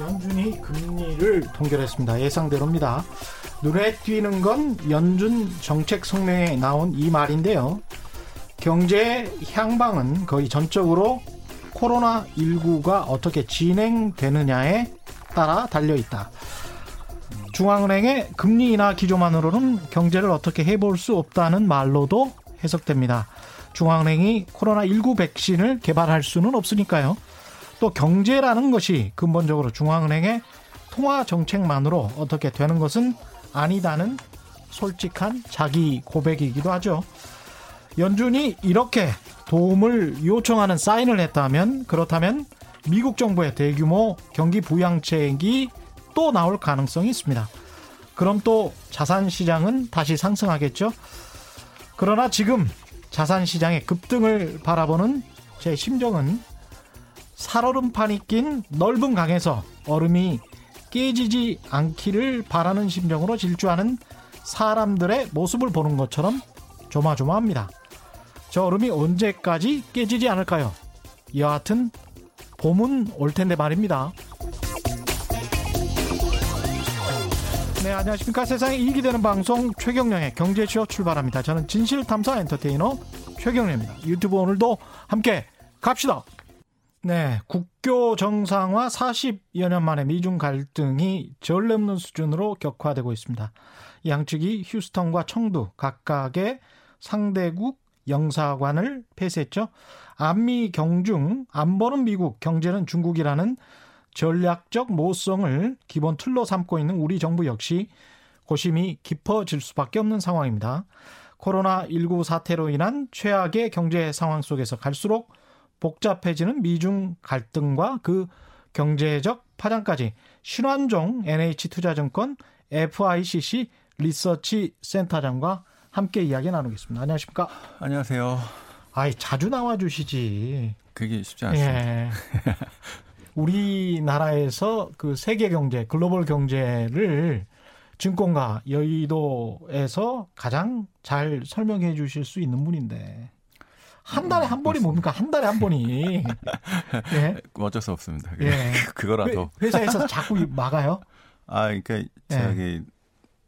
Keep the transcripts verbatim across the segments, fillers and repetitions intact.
연준이 금리를 동결했습니다. 예상대로입니다. 눈에 띄는 건 연준 정책 성명에 나온 이 말인데요. 경제 향방은 거의 전적으로 코로나십구가 어떻게 진행되느냐에 따라 달려있다. 중앙은행의 금리 인하 기조만으로는 경제를 어떻게 해볼 수 없다는 말로도 해석됩니다. 중앙은행이 코로나십구 백신을 개발할 수는 없으니까요. 또 경제라는 것이 근본적으로 중앙은행의 통화정책만으로 어떻게 되는 것은 아니다는 솔직한 자기 고백이기도 하죠. 연준이 이렇게 도움을 요청하는 사인을 했다면 그렇다면 미국 정부의 대규모 경기 부양책이 또 나올 가능성이 있습니다. 그럼 또 자산시장은 다시 상승하겠죠. 그러나 지금 자산시장의 급등을 바라보는 제 심정은 살얼음판이 낀 넓은 강에서 얼음이 깨지지 않기를 바라는 심정으로 질주하는 사람들의 모습을 보는 것처럼 조마조마합니다. 저 얼음이 언제까지 깨지지 않을까요? 여하튼 봄은 올 텐데 말입니다. 네, 안녕하십니까. 세상에 이익이 되는 방송 최경령의 경제쇼 출발합니다. 저는 진실탐사 엔터테이너 최경령입니다. 유튜브 오늘도 함께 갑시다. 네, 국교 정상화 사십여 년 만에 미중 갈등이 전례 없는 수준으로 격화되고 있습니다. 양측이 휴스턴과 청두 각각의 상대국 영사관을 폐쇄했죠. 안미 경중, 안보는 미국, 경제는 중국이라는 전략적 모성을 기본 틀로 삼고 있는 우리 정부 역시 고심이 깊어질 수밖에 없는 상황입니다. 코로나십구 사태로 인한 최악의 경제 상황 속에서 갈수록 복잡해지는 미중 갈등과 그 경제적 파장까지 신완종 엔에이치투자증권 에프아이씨씨 리서치 센터장과 함께 이야기 나누겠습니다. 안녕하십니까? 안녕하세요. 아이, 자주 나와주시지. 그게 쉽지 않습니다. 예. 우리나라에서 그 세계 경제, 글로벌 경제를 증권가 여의도에서 가장 잘 설명해 주실 수 있는 분인데. 한 달에 한 번이 뭡니까? 한 달에 한 번이. 예. 어쩔 수 없습니다. 예. 그거라도. 회사에서 자꾸 막아요? 아, 그러니까 제가 예.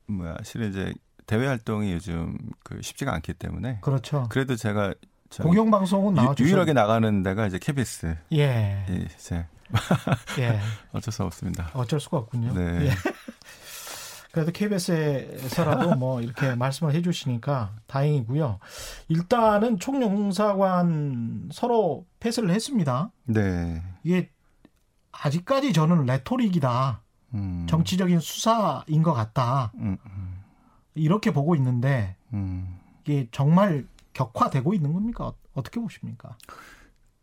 뭐야, 실은 이제 대외 활동이 요즘 그 쉽지가 않기 때문에. 그렇죠. 그래도 제가 공영 방송은 나와주죠. 유일하게 나가는 데가 이제 케이비에스. 예. 예. 이제. 예. 어쩔 수 없습니다. 어쩔 수가 없군요. 네. 예. 그래도 케이비에스에서라도 뭐 이렇게 말씀을 해 주시니까 다행이고요. 일단은 총영사관 서로 폐쇄를 했습니다. 네. 이게 아직까지 저는 레토릭이다. 음. 정치적인 수사인 것 같다. 음. 이렇게 보고 있는데 음. 이게 정말 격화되고 있는 겁니까? 어떻게 보십니까?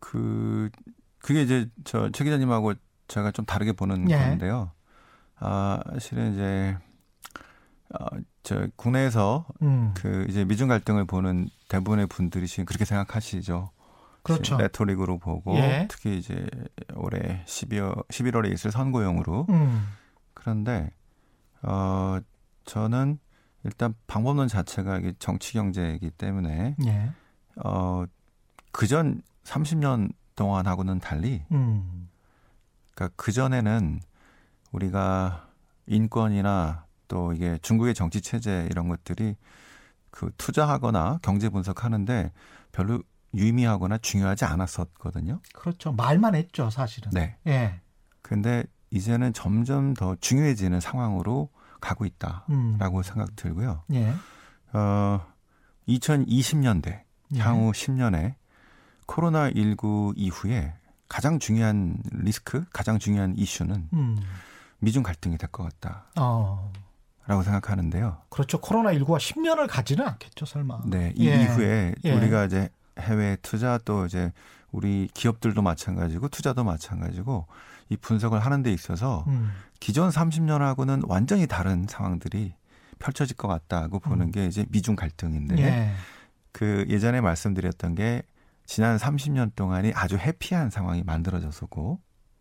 그, 그게 이제 저 최 기자님하고 제가 좀 다르게 보는 예. 건데요. 아, 실은 이제 어, 저 국내에서 음. 그 이제 미중 갈등을 보는 대부분의 분들이 지금 그렇게 생각하시죠. 그렇죠. 레토릭으로 보고 예. 특히 이제 올해 십이월, 십일월에 있을 선거용으로. 음. 그런데 어, 저는 일단 방법론 자체가 이게 정치 경제이기 때문에 예. 어, 그전 삼십 년 동안하고는 달리, 음. 그러니까 그 전에는 우리가 인권이나 또 이게 중국의 정치 체제 이런 것들이 그 투자하거나 경제 분석하는데 별로 유의미하거나 중요하지 않았었거든요. 그렇죠. 말만 했죠, 사실은. 네. 예. 근데 이제는 점점 더 중요해지는 상황으로 가고 있다라고 음. 생각 들고요. 예. 어, 이천이십 년대 예. 향후 십 년에 코로나십구 이후에 가장 중요한 리스크, 가장 중요한 이슈는 음. 미중 갈등이 될 것 같다. 어. 라고 생각하는데요. 그렇죠. 코로나십구가 십 년을 가지는 않겠죠, 설마. 네. 이 예. 이후에 예. 우리가 이제 해외 투자 또 이제 우리 기업들도 마찬가지고 투자도 마찬가지고 이 분석을 하는 데 있어서 음. 기존 삼십 년하고는 완전히 다른 상황들이 펼쳐질 것 같다고 보는 음. 게 이제 미중 갈등인데 예. 그 예전에 말씀드렸던 게 지난 삼십 년 동안이 아주 해피한 상황이 만들어졌었고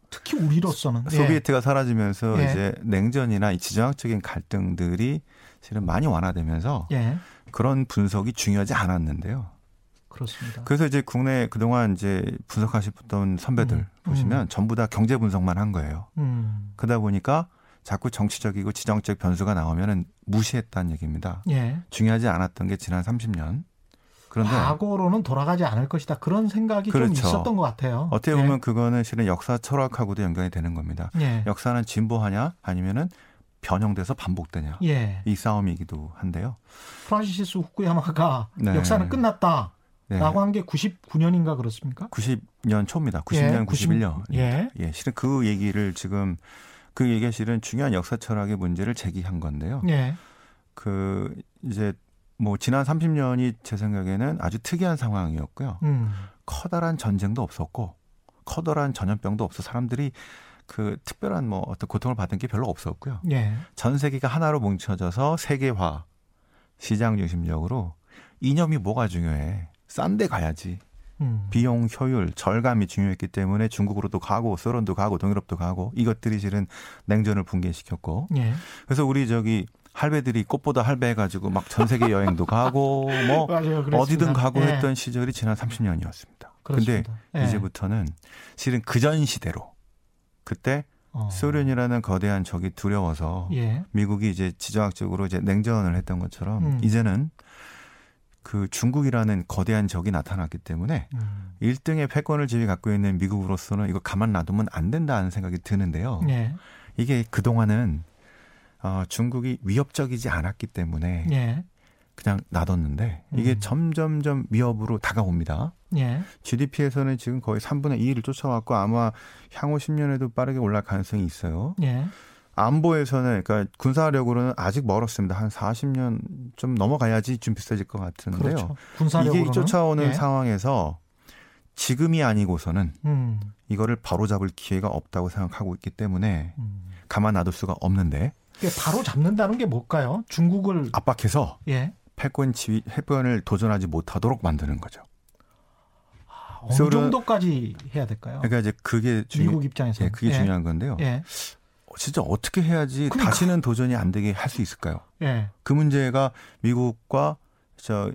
특히 우리로서는. 소비에트가 예. 사라지면서 예. 이제 냉전이나 이 지정학적인 갈등들이 실은 많이 완화되면서 예. 그런 분석이 중요하지 않았는데요. 그렇습니다. 그래서 이제 국내 그동안 이제 분석하셨던 선배들 음. 보시면 음. 전부 다 경제 분석만 한 거예요. 음. 그러다 보니까 자꾸 정치적이고 지정적 변수가 나오면은 무시했다는 얘기입니다. 예. 중요하지 않았던 게 지난 삼십 년. 그런데 과거로는 돌아가지 않을 것이다. 그런 생각이 그렇죠. 좀 있었던 것 같아요. 어떻게 보면 예. 그거는 실은 역사 철학하고도 연관이 되는 겁니다. 예. 역사는 진보하냐 아니면은 변형돼서 반복되냐. 예. 이 싸움이기도 한데요. 프란시스 후쿠야마가 네. 역사는 끝났다. 네. 라고 한 게 구십구 년인가 그렇습니까? 구십 년 초입니다. 구십 년, 예. 구십일 년. 예. 예. 실은 그 얘기를 지금, 그 얘기가 실은 중요한 역사 철학의 문제를 제기한 건데요. 예. 그, 이제, 뭐, 지난 삼십 년이 제 생각에는 아주 특이한 상황이었고요. 음. 커다란 전쟁도 없었고, 커다란 전염병도 없어 사람들이 그 특별한 뭐 어떤 고통을 받은 게 별로 없었고요. 예. 전 세계가 하나로 뭉쳐져서 세계화, 시장 중심적으로 이념이 뭐가 중요해. 싼 데 가야지. 음. 비용 효율, 절감이 중요했기 때문에 중국으로도 가고 소련도 가고 동유럽도 가고 이것들이 실은 냉전을 붕괴시켰고. 예. 그래서 우리 저기 할배들이 꽃보다 할배해가지고 막 전 세계 여행도 가고 뭐 맞아요, 어디든 가고 예. 했던 시절이 지난 삼십 년이었습니다. 그런데 예. 이제부터는 실은 그전 시대로 그때 어. 소련이라는 거대한 적이 두려워서 예. 미국이 이제 지정학적으로 이제 냉전을 했던 것처럼 음. 이제는 그 중국이라는 거대한 적이 나타났기 때문에 음. 일 등의 패권을 지위 갖고 있는 미국으로서는 이거 가만 놔두면 안 된다는 생각이 드는데요. 예. 이게 그동안은 어, 중국이 위협적이지 않았기 때문에 예. 그냥 놔뒀는데 이게 음. 점점점 위협으로 다가옵니다. 예. 지디피에서는 지금 거의 삼분의 이를 쫓아왔고 아마 향후 십 년에도 빠르게 올라갈 가능성이 있어요. 예. 안보에서는 그러니까 군사력으로는 아직 멀었습니다. 한 사십 년 좀 넘어가야지 좀 비슷해질 것 같은데요. 그렇죠. 군사력으로는. 이게 쫓아오는 예. 상황에서 지금이 아니고서는 음. 이거를 바로잡을 기회가 없다고 생각하고 있기 때문에 음. 가만 놔둘 수가 없는데. 바로잡는다는 게 뭘까요? 중국을. 압박해서 예. 패권 지위, 패권을 도전하지 못하도록 만드는 거죠. 아, 어느 소련, 정도까지 해야 될까요? 그러니까 이제 그게. 미국 입장에서. 예, 그게 예. 중요한 건데요. 예. 진짜 어떻게 해야지 그러니까. 다시는 도전이 안 되게 할 수 있을까요? 예. 그 문제가 미국과 저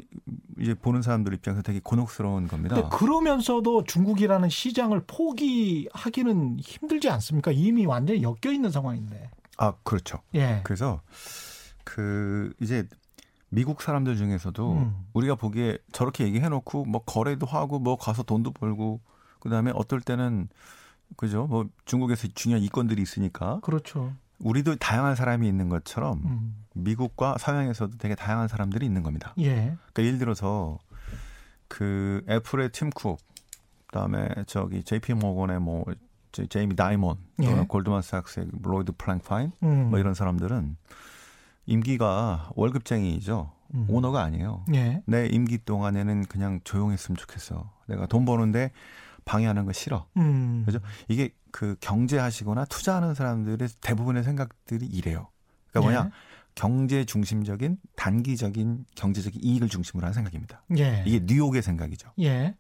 이제 보는 사람들 입장에서 되게 곤혹스러운 겁니다. 근데 그러면서도 중국이라는 시장을 포기하기는 힘들지 않습니까? 이미 완전히 엮여 있는 상황인데. 아, 그렇죠. 예. 그래서 그 이제 미국 사람들 중에서도 음. 우리가 보기에 저렇게 얘기해 놓고 뭐 거래도 하고 뭐 가서 돈도 벌고 그다음에 어떨 때는 그죠? 뭐 중국에서 중요한 이권들이 있으니까. 그렇죠. 우리도 다양한 사람이 있는 것처럼 음. 미국과 서양에서도 되게 다양한 사람들이 있는 겁니다. 예. 그러니까 예를 들어서 그 애플의 팀 쿡, 그다음에 저기 제이피 모건의 뭐 제이미 다이먼, 예. 골드만삭스의 로이드 플랭크파인 음. 뭐 이런 사람들은 임기가 월급쟁이죠. 음. 오너가 아니에요. 예. 내 임기 동안에는 그냥 조용했으면 좋겠어. 내가 돈 버는데 방해하는 거 싫어. 음. 그죠? 이게 그 경제하시거나 투자하는 사람들의 대부분의 생각들이 이래요. 그러니까 예. 뭐냐? 경제 중심적인 단기적인 경제적인 이익을 중심으로 하는 생각입니다. 예. 이게 뉴욕의 생각이죠. 예.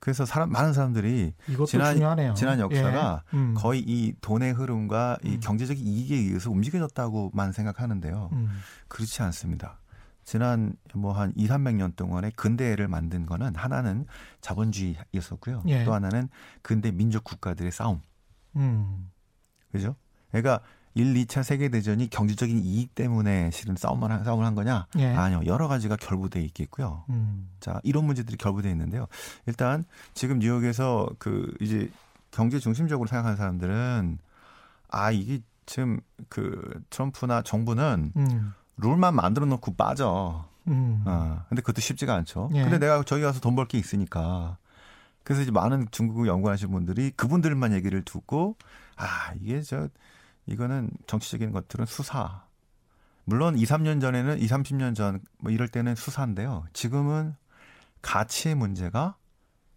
그래서 사람 많은 사람들이 지난 중요하네요. 지난 역사가 예. 음. 거의 이 돈의 흐름과 이 음. 경제적인 이익에 의해서 움직여졌다고만 생각하는데요. 음. 그렇지 않습니다. 지난 뭐 한 이삼백 년 동안의 근대를 만든 거는 하나는 자본주의였었고요. 예. 또 하나는 근대 민족 국가들의 싸움. 음. 그죠? 그러니까 일, 이 차 세계대전이 경제적인 이익 때문에 실은 싸움을 한, 싸움을 한 거냐? 예. 아니요. 여러 가지가 결부되어 있겠고요. 음. 자, 이런 문제들이 결부되어 있는데요. 일단 지금 뉴욕에서 그 이제 경제 중심적으로 생각하는 사람들은 아, 이게 지금 그 트럼프나 정부는 음. 룰만 만들어 놓고 빠져. 음. 어, 근데 그것도 쉽지가 않죠. 예. 근데 내가 저기 가서 돈 벌 게 있으니까. 그래서 이제 많은 중국을 연구하시는 분들이 그분들만 얘기를 듣고, 아, 이게 저, 이거는 정치적인 것들은 수사. 물론 이삼 년 전에는, 이삼십 년 전, 뭐 이럴 때는 수사인데요. 지금은 가치의 문제가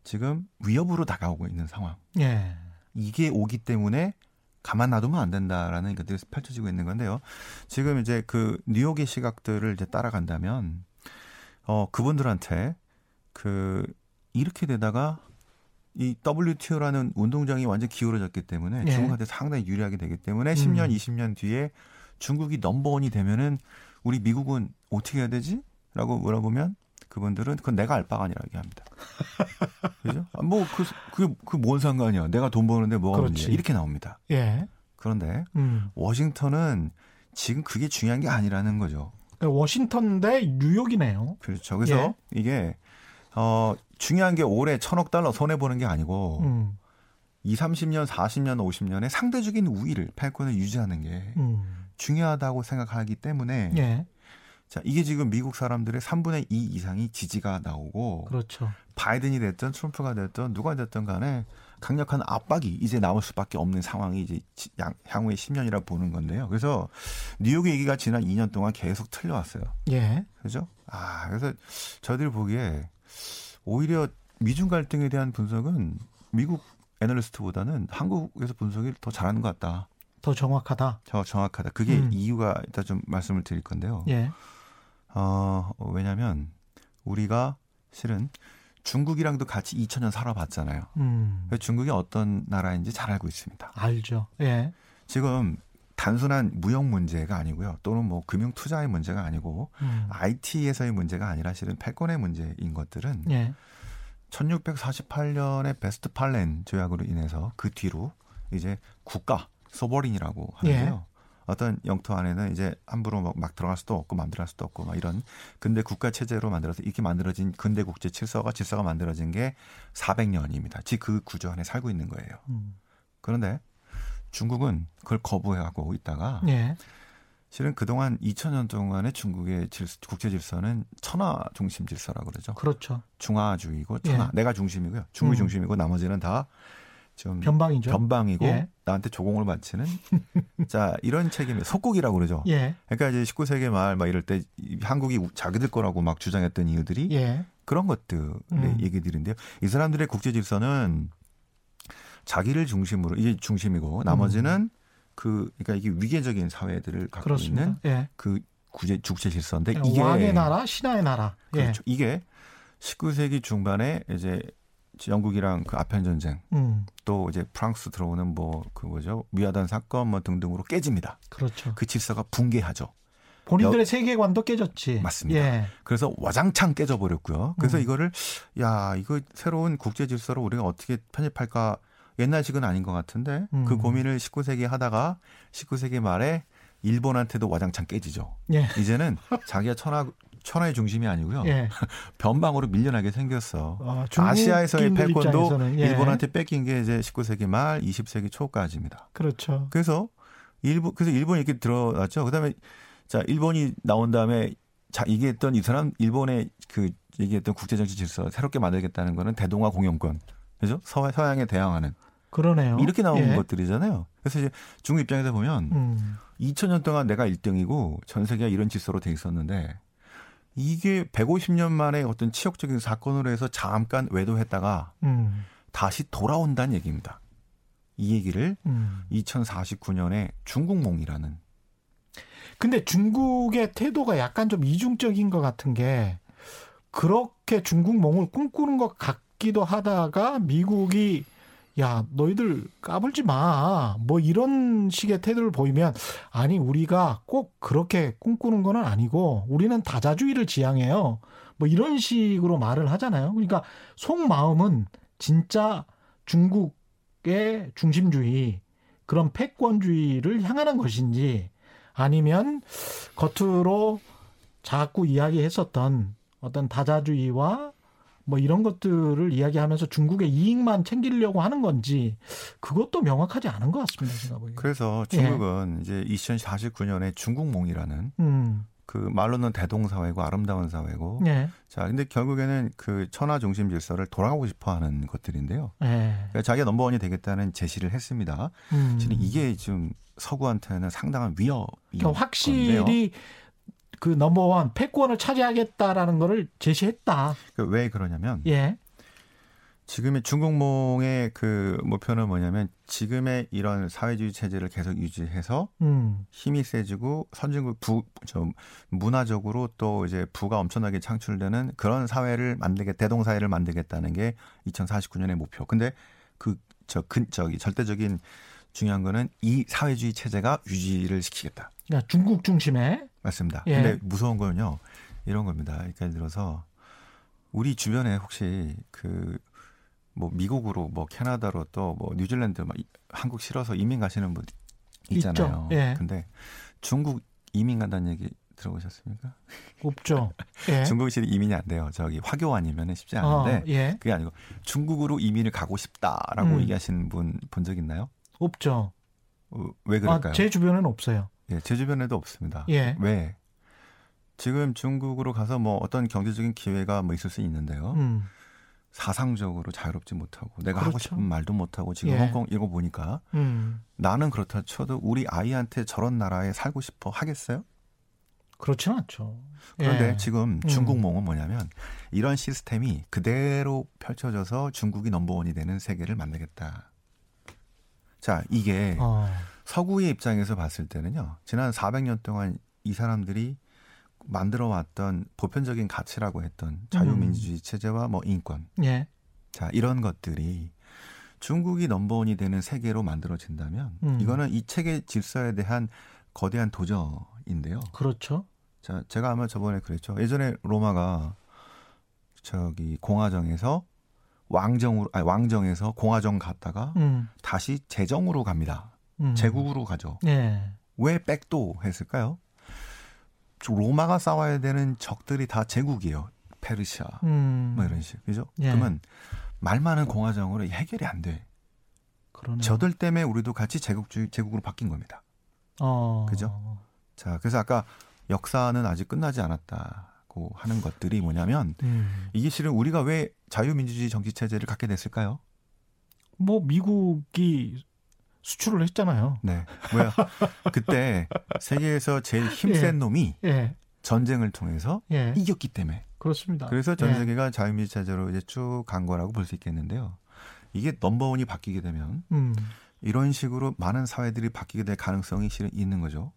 지금 위협으로 다가오고 있는 상황. 예. 이게 오기 때문에 가만 놔두면 안 된다라는 것들이 펼쳐지고 있는 건데요. 지금 이제 그 뉴욕의 시각들을 이제 따라간다면, 어, 그분들한테 그, 이렇게 되다가 이 더블유티오라는 운동장이 완전 기울어졌기 때문에 네. 중국한테 상당히 유리하게 되기 때문에 음. 십 년, 이십 년 뒤에 중국이 넘버원이 되면은 우리 미국은 어떻게 해야 되지? 라고 물어보면 그분들은 그건 내가 알바가 아니라 얘기합니다. 그죠? 뭐, 그, 그게, 그게 뭔 상관이야. 내가 돈 버는데 뭐가 문제야. 이렇게 나옵니다. 예. 그런데 음. 워싱턴은 지금 그게 중요한 게 아니라는 거죠. 그러니까 워싱턴 대 뉴욕이네요. 그렇죠. 그래서 예. 이게, 어, 중요한 게 올해 천억 달러 손해보는 게 아니고, 음. 이십, 삼십 년, 사십 년, 오십 년에 상대적인 우위를, 패권을 유지하는 게 음. 중요하다고 생각하기 때문에, 예. 자, 이게 지금 미국 사람들의 삼분의 이 이상이 지지가 나오고, 그렇죠. 바이든이 됐든 트럼프가 됐든 누가 됐든 간에 강력한 압박이 이제 나올 수밖에 없는 상황이 이제 향후의 십 년이라 보는 건데요. 그래서 뉴욕 얘기가 지난 이 년 동안 계속 틀려왔어요. 예. 그죠? 아, 그래서 저희들이 보기에 오히려 미중 갈등에 대한 분석은 미국 애널리스트보다는 한국에서 분석이 더 잘하는 것 같다. 더 정확하다. 더 정확하다. 그게 음. 이유가 일단 좀 말씀을 드릴 건데요. 예. 어, 왜냐하면 우리가 실은 중국이랑도 같이 이천 년 살아봤잖아요. 음. 중국이 어떤 나라인지 잘 알고 있습니다. 알죠. 예. 지금 단순한 무역 문제가 아니고요. 또는 뭐 금융 투자의 문제가 아니고 음. 아이티에서의 문제가 아니라 실은 패권의 문제인 것들은 예. 천육백사십팔 년의 베스트팔렌 조약으로 인해서 그 뒤로 이제 국가 소버린이라고 하는데요. 예. 어떤 영토 안에는 이제 함부로 막, 막 들어갈 수도 없고 만들어갈 수도 없고 막 이런 근대 국가 체제로 만들어서 이렇게 만들어진 근대 국제 질서가 질서가 만들어진 게 사백 년입니다. 즉 그 구조 안에 살고 있는 거예요. 음. 그런데 중국은 그걸 거부하고 있다가 예. 실은 그동안 이천 년 동안의 중국의 질서, 국제 질서는 천하 중심 질서라고 그러죠. 그렇죠. 중화주의고 천하. 예. 내가 중심이고요. 중국이 음. 중심이고 나머지는 다 좀 변방이죠. 변방이고 예. 나한테 조공을 바치는 자 이런 책임이 속국이라고 그러죠. 예. 그러니까 이제 십구 세기 말 막 이럴 때 한국이 자기들 거라고 막 주장했던 이유들이 예. 그런 것들의 음. 얘기들인데요. 이 사람들의 국제 질서는 자기를 중심으로 이게 중심이고 나머지는 음. 그 그러니까 이게 위계적인 사회들을 갖고 그렇습니다. 있는 예. 그 국제 국제 질서인데 예. 이게 왕의 나라, 신하의 나라. 그렇죠. 예. 이게 십구 세기 중반에 이제 영국이랑 그 아편 전쟁, 음. 또 이제 프랑스 들어오는 뭐 그 뭐죠 미화단 사건 뭐 등등으로 깨집니다. 그렇죠. 그 질서가 붕괴하죠. 본인들의 여... 세계관도 깨졌지. 맞습니다. 예. 그래서 와장창 깨져버렸고요. 그래서 음. 이거를 야 이거 새로운 국제 질서로 우리가 어떻게 편입할까 옛날식은 아닌 것 같은데 음. 그 고민을 십구 세기 하다가 십구 세기 말에 일본한테도 와장창 깨지죠. 예. 이제는 자기가 천하 천하의 중심이 아니고요. 예. 변방으로 밀려나게 생겼어. 아, 아시아에서의 패권도 예. 일본한테 뺏긴 게 이제 십구 세기 말, 이십 세기 초까지입니다. 그렇죠. 그래서 일본 그래서 일본이 이렇게 들어왔죠. 그다음에 자 일본이 나온 다음에 자 얘기했던 이 사람 일본의 그 얘기했던 국제정치 질서 새롭게 만들겠다는 거는 대동아 공영권, 그죠? 서, 서양에 대항하는. 그러네요. 이렇게 나온 예. 것들이잖아요. 그래서 이제 중국 입장에서 보면 음. 이천 년 동안 내가 일 등이고 전 세계가 이런 질서로 돼 있었는데. 이게 백오십 년 만에 어떤 치욕적인 사건으로 해서 잠깐 외도했다가 음. 다시 돌아온다는 얘기입니다. 이 얘기를 음. 이천사십구 년에 중국몽이라는. 근데 중국의 태도가 약간 좀 이중적인 것 같은 게 그렇게 중국몽을 꿈꾸는 것 같기도 하다가 미국이 야 너희들 까불지 마. 뭐 이런 식의 태도를 보이면 아니 우리가 꼭 그렇게 꿈꾸는 건 아니고 우리는 다자주의를 지향해요. 뭐 이런 식으로 말을 하잖아요. 그러니까 속마음은 진짜 중국의 중심주의 그런 패권주의를 향하는 것인지 아니면 겉으로 자꾸 이야기했었던 어떤 다자주의와 뭐 이런 것들을 이야기하면서 중국의 이익만 챙기려고 하는 건지 그것도 명확하지 않은 것 같습니다. 제가 보기에. 그래서 중국은 예. 이제 이천사십구 년에 중국몽이라는 음. 그 말로는 대동사회고 아름다운 사회고 예. 자 근데 결국에는 그 천하 중심 질서를 돌아가고 싶어하는 것들인데요. 예. 그러니까 자기가 넘버원이 되겠다는 제시를 했습니다. 음. 지금 이게 지금 서구한테는 상당한 위협인 그러니까 확실히 건데요. 그 넘버원 패권을 차지하겠다라는 거를 제시했다. 왜 그러냐면 예. 지금의 중공몽의 그 목표는 뭐냐면 지금의 이런 사회주의 체제를 계속 유지해서 음. 힘이 세지고 선진국 부, 저 문화적으로 또 이제 부가 엄청나게 창출되는 그런 사회를 만들게 대동 사회를 만들겠다는 게 이천사십구 년의 목표. 근데 그 저 근적이 절대적인 중요한 거는 이 사회주의 체제가 유지를 시키겠다. 그러니까 중국 중심에 맞습니다. 예. 근데 무서운 거는요 이런 겁니다. 그러니까 예를 들어서 우리 주변에 혹시 그 뭐 미국으로 뭐 캐나다로 또 뭐 뉴질랜드 막 한국 싫어서 이민 가시는 분 있잖아요. 예. 근데 중국 이민 간다는 얘기 들어보셨습니까? 없죠. 예. 중국이 이민이 안 돼요. 저기 화교 아니면 쉽지 않은데 어, 예. 그게 아니고 중국으로 이민을 가고 싶다라고 음. 얘기하시는 분 본 적 있나요? 없죠. 어, 왜 그럴까요? 아, 제 주변에는 없어요. 예, 제 주변에도 없습니다. 예. 왜? 지금 중국으로 가서 뭐 어떤 경제적인 기회가 뭐 있을 수 있는데요. 음. 사상적으로 자유롭지 못하고 내가 그렇죠. 하고 싶은 말도 못하고 지금 예. 홍콩 이거 보니까 음. 나는 그렇다 쳐도 우리 아이한테 저런 나라에 살고 싶어 하겠어요? 그렇지는 않죠. 그런데 예. 지금 중국몽은 뭐냐면 이런 시스템이 그대로 펼쳐져서 중국이 넘버원이 되는 세계를 만들겠다. 자, 이게 어. 서구의 입장에서 봤을 때는요. 지난 사백 년 동안 이 사람들이 만들어왔던 보편적인 가치라고 했던 자유민주주의 체제와 뭐 인권, 예. 자 이런 것들이 중국이 넘버원이 되는 세계로 만들어진다면 음. 이거는 이 체계 질서에 대한 거대한 도전인데요. 그렇죠. 자 제가 아마 저번에 그랬죠. 예전에 로마가 저기 공화정에서 왕정으로 아니 왕정에서 공화정 갔다가 음. 다시 제정으로 갑니다. 음. 제국으로 가죠. 예. 왜 백도했을까요? 로마가 싸워야 되는 적들이 다 제국이에요. 페르시아, 음. 뭐 이런 식, 그죠? 예. 그러면 말 많은 공화정으로 해결이 안 돼. 그러네. 저들 때문에 우리도 같이 제국주의 제국으로 바뀐 겁니다. 어. 그죠? 자, 그래서 아까 역사는 아직 끝나지 않았다고 하는 것들이 뭐냐면 음. 이게 실은 우리가 왜 자유민주주의 정치 체제를 갖게 됐을까요? 뭐 미국이 수출을 했잖아요. 네. 뭐야? 그때 세계에서 제일 힘센 예. 놈이 예. 전쟁을 통해서 예. 이겼기 때문에. 그렇습니다. 그래서 전 세계가 예. 자유민주 체제로 이제 쭉 간 거라고 볼 수 있겠는데요. 이게 넘버원이 바뀌게 되면 음. 이런 식으로 많은 사회들이 바뀌게 될 가능성이 실은 있는 거죠.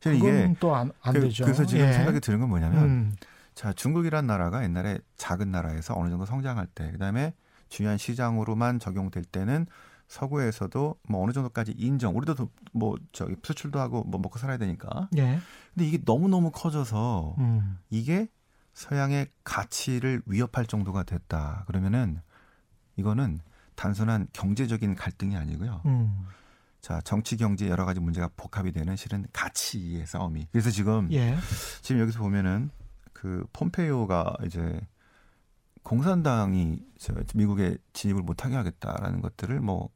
실은 이게 또 안 안 되죠. 그래서 지금 예. 생각이 드는 건 뭐냐면 음. 자 중국이란 나라가 옛날에 작은 나라에서 어느 정도 성장할 때, 그다음에 중요한 시장으로만 적용될 때는. 서구에서도 뭐 어느 정도까지 인정. 우리도 뭐 저기 수출도 하고 뭐 먹고 살아야 되니까. 예. 근데 이게 너무 너무 커져서 음. 이게 서양의 가치를 위협할 정도가 됐다. 그러면은 이거는 단순한 경제적인 갈등이 아니고요. 음. 자 정치 경제 여러 가지 문제가 복합이 되는 실은 가치의 싸움이. 그래서 지금 예. 지금 여기서 보면은 그 폼페이오가 이제. 공산당이 저 미국에 진입을 못하게 하겠다라는 것들을 뭐,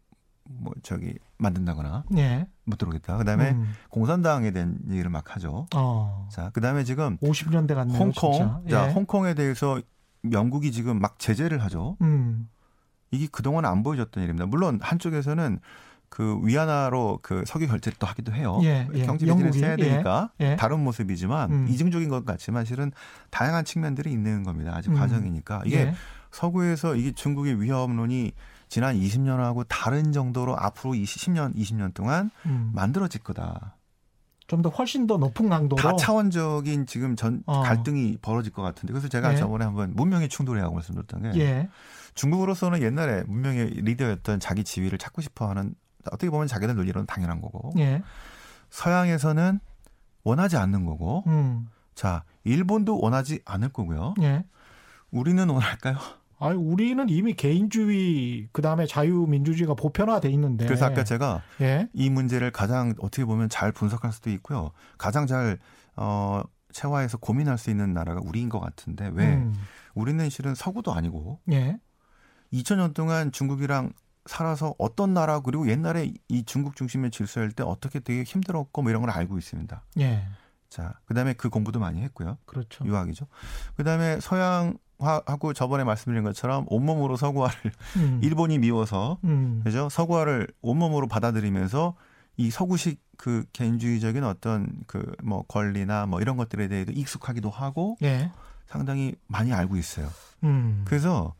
뭐 저기 만든다거나 예. 못 들어오겠다. 그다음에 음. 공산당에 대한 얘기를 막 하죠. 어. 자, 그다음에 지금 오십 년대 같네요. 홍콩, 진짜. 예. 자, 홍콩에 대해서 영국이 지금 막 제재를 하죠. 음. 이게 그동안 안 보여줬던 일입니다. 물론 한쪽에서는 그 위안화로 그 석유 결제를 또 하기도 해요. 예, 예. 경제 비즈니스 해야 되니까 예, 예. 다른 모습이지만 음. 이중적인 것 같지만 실은 다양한 측면들이 있는 겁니다. 아직 음. 과정이니까. 이게 예. 서구에서 이게 중국의 위협론이 지난 이십 년하고 다른 정도로 앞으로 십 년, 이십 년 동안 음. 만들어질 거다. 좀 더 훨씬 더 높은 강도로. 다차원적인 지금 전 어. 갈등이 벌어질 것 같은데. 그래서 제가 예. 저번에 한번 문명의 충돌이라고 말씀드렸던 게 예. 중국으로서는 옛날에 문명의 리더였던 자기 지위를 찾고 싶어하는 어떻게 보면 자기들 논리로는 당연한 거고 예. 서양에서는 원하지 않는 거고 음. 자 일본도 원하지 않을 거고요. 예. 우리는 원할까요? 아, 우리는 이미 개인주의 그다음에 자유민주주의가 보편화돼 있는데. 그래서 아까 제가 예. 이 문제를 가장 어떻게 보면 잘 분석할 수도 있고요. 가장 잘 어, 체화해서 고민할 수 있는 나라가 우리인 것 같은데 왜? 음. 우리는 실은 서구도 아니고 예. 이천 년 동안 중국이랑 살아서 어떤 나라 그리고 옛날에 이 중국 중심의 질서일 때 어떻게 되게 힘들었고 뭐 이런 걸 알고 있습니다. 예. 자, 그다음에 그 공부도 많이 했고요. 그렇죠. 유학이죠. 그다음에 서양화하고 저번에 말씀드린 것처럼 온몸으로 서구화를 음. 일본이 미워서 음. 그죠? 서구화를 온몸으로 받아들이면서 이 서구식 그 개인주의적인 어떤 그 뭐 권리나 뭐 이런 것들에 대해서 익숙하기도 하고 예. 상당히 많이 알고 있어요. 음. 그래서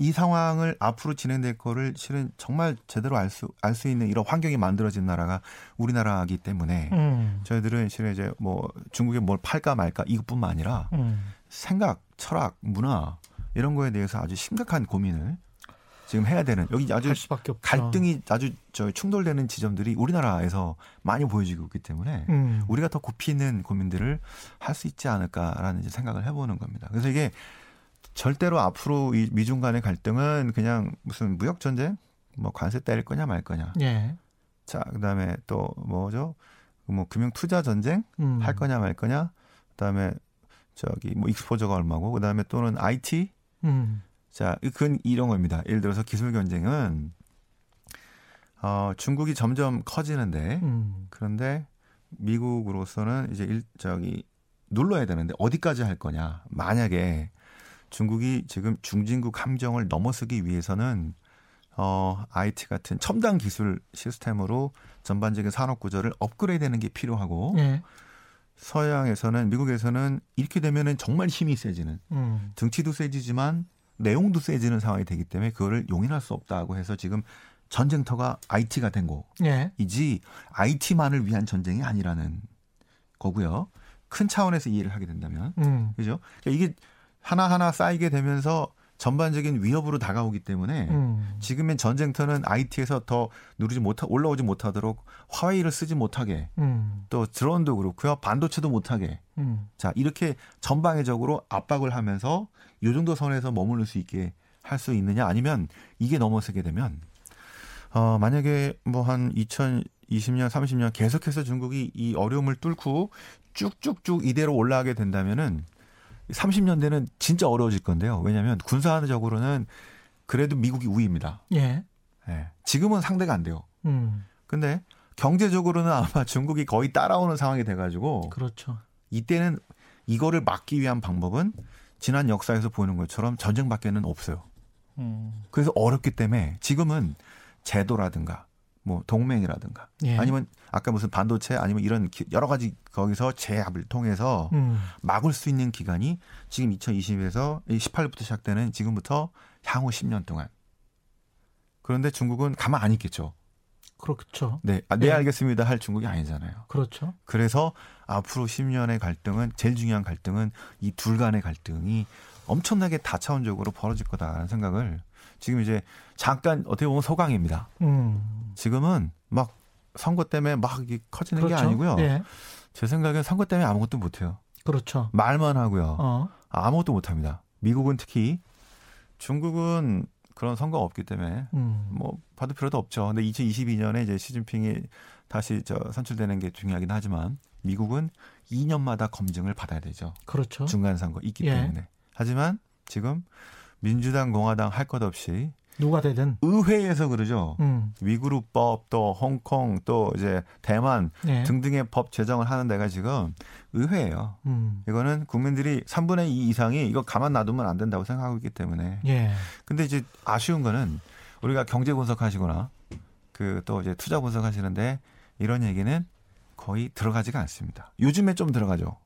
이 상황을 앞으로 진행될 거를 실은 정말 제대로 알 수 알 수 있는 이런 환경이 만들어진 나라가 우리나라이기 때문에 음. 저희들은 실은 이제 뭐 중국에 뭘 팔까 말까 이것뿐만 아니라 음. 생각, 철학, 문화 이런 거에 대해서 아주 심각한 고민을 지금 해야 되는, 여기 아주 갈등이 아주 저 충돌되는 지점들이 우리나라에서 많이 보여지고 있기 때문에 음. 우리가 더 굽히는 고민들을 할 수 있지 않을까라는 이제 생각을 해보는 겁니다. 그래서 이게 절대로 앞으로 이 미중 간의 갈등은 그냥 무슨 무역 전쟁, 뭐 관세 때릴 거냐 말 거냐. 예. 자, 그다음에 또 뭐죠? 뭐 금융 투자 전쟁 음. 할 거냐 말 거냐. 그다음에 저기 뭐 익스포저가 얼마고, 그다음에 또는 아이티. 음. 자, 그건 이런 겁니다. 예를 들어서 기술 경쟁은 어, 중국이 점점 커지는데 음. 그런데 미국으로서는 이제 일, 저기 눌러야 되는데 어디까지 할 거냐. 만약에 중국이 지금 중진국 함정을 넘어서기 위해서는 어, 아이티 같은 첨단 기술 시스템으로 전반적인 산업 구조를 업그레이드하는 게 필요하고 네. 서양에서는, 미국에서는 이렇게 되면은 정말 힘이 세지는 음. 등치도 세지지만 내용도 세지는 상황이 되기 때문에 그거를 용인할 수 없다고 해서 지금 전쟁터가 아이티가 된 거이지 네. 아이티만을 위한 전쟁이 아니라는 거고요. 큰 차원에서 이해를 하게 된다면 음. 그죠? 그러니까 이게 하나하나 쌓이게 되면서 전반적인 위협으로 다가오기 때문에 음. 지금의 전쟁터는 아이티에서 더 누르지 못하, 올라오지 못하도록 화웨이를 쓰지 못하게 음. 또 드론도 그렇고요. 반도체도 못하게. 음. 자, 이렇게 전방위적으로 압박을 하면서 이 정도 선에서 머무를 수 있게 할 수 있느냐, 아니면 이게 넘어서게 되면 어, 만약에 뭐 한 이천이십 년, 삼십 년 계속해서 중국이 이 어려움을 뚫고 쭉쭉쭉 이대로 올라가게 된다면은 삼십 년대는 진짜 어려워질 건데요. 왜냐하면 군사적으로는 그래도 미국이 우위입니다. 예. 예. 지금은 상대가 안 돼요. 음. 근데 경제적으로는 아마 중국이 거의 따라오는 상황이 돼가지고. 그렇죠. 이때는 이거를 막기 위한 방법은 지난 역사에서 보이는 것처럼 전쟁밖에는 없어요. 음. 그래서 어렵기 때문에 지금은 제도라든가 뭐 동맹이라든가 예. 아니면 아까 무슨 반도체 아니면 이런 여러 가지 거기서 제압을 통해서 음. 막을 수 있는 기간이 지금 이천이십에서 십팔부터 시작되는 지금부터 향후 십 년 동안. 그런데 중국은 가만 안 있겠죠. 그렇죠. 네, 아, 네 예. 알겠습니다 할 중국이 아니잖아요. 그렇죠. 그래서 앞으로 십 년의 갈등은, 제일 중요한 갈등은 이 둘 간의 갈등이 엄청나게 다차원적으로 벌어질 거다라는 생각을 지금 이제 잠깐 어떻게 보면 소강입니다. 음. 지금은 막 선거 때문에 막 커지는 그렇죠. 게 아니고요. 예. 제 생각엔 선거 때문에 아무것도 못해요. 그렇죠. 말만 하고요. 어. 아무것도 못합니다. 미국은 특히, 중국은 그런 선거가 없기 때문에 음. 뭐 받을 필요도 없죠. 근데 이천이십이 년에 이제 시진핑이 다시 저 선출되는 게 중요하긴 하지만 미국은 이 년마다 검증을 받아야 되죠. 그렇죠. 중간 선거 있기 예. 때문에. 하지만 지금 민주당, 공화당 할 것 없이 누가 되든 의회에서 그러죠. 음. 위구르법, 또 홍콩, 또 이제 대만 네. 등등의 법 제정을 하는 데가 지금 의회예요. 음. 이거는 국민들이 삼분의 이 이상이 이거 가만 놔두면 안 된다고 생각하고 있기 때문에. 예. 근데 이제 아쉬운 거는 우리가 경제 분석하시거나 그 또 이제 투자 분석하시는데 이런 얘기는 거의 들어가지가 않습니다. 요즘에 좀 들어가죠.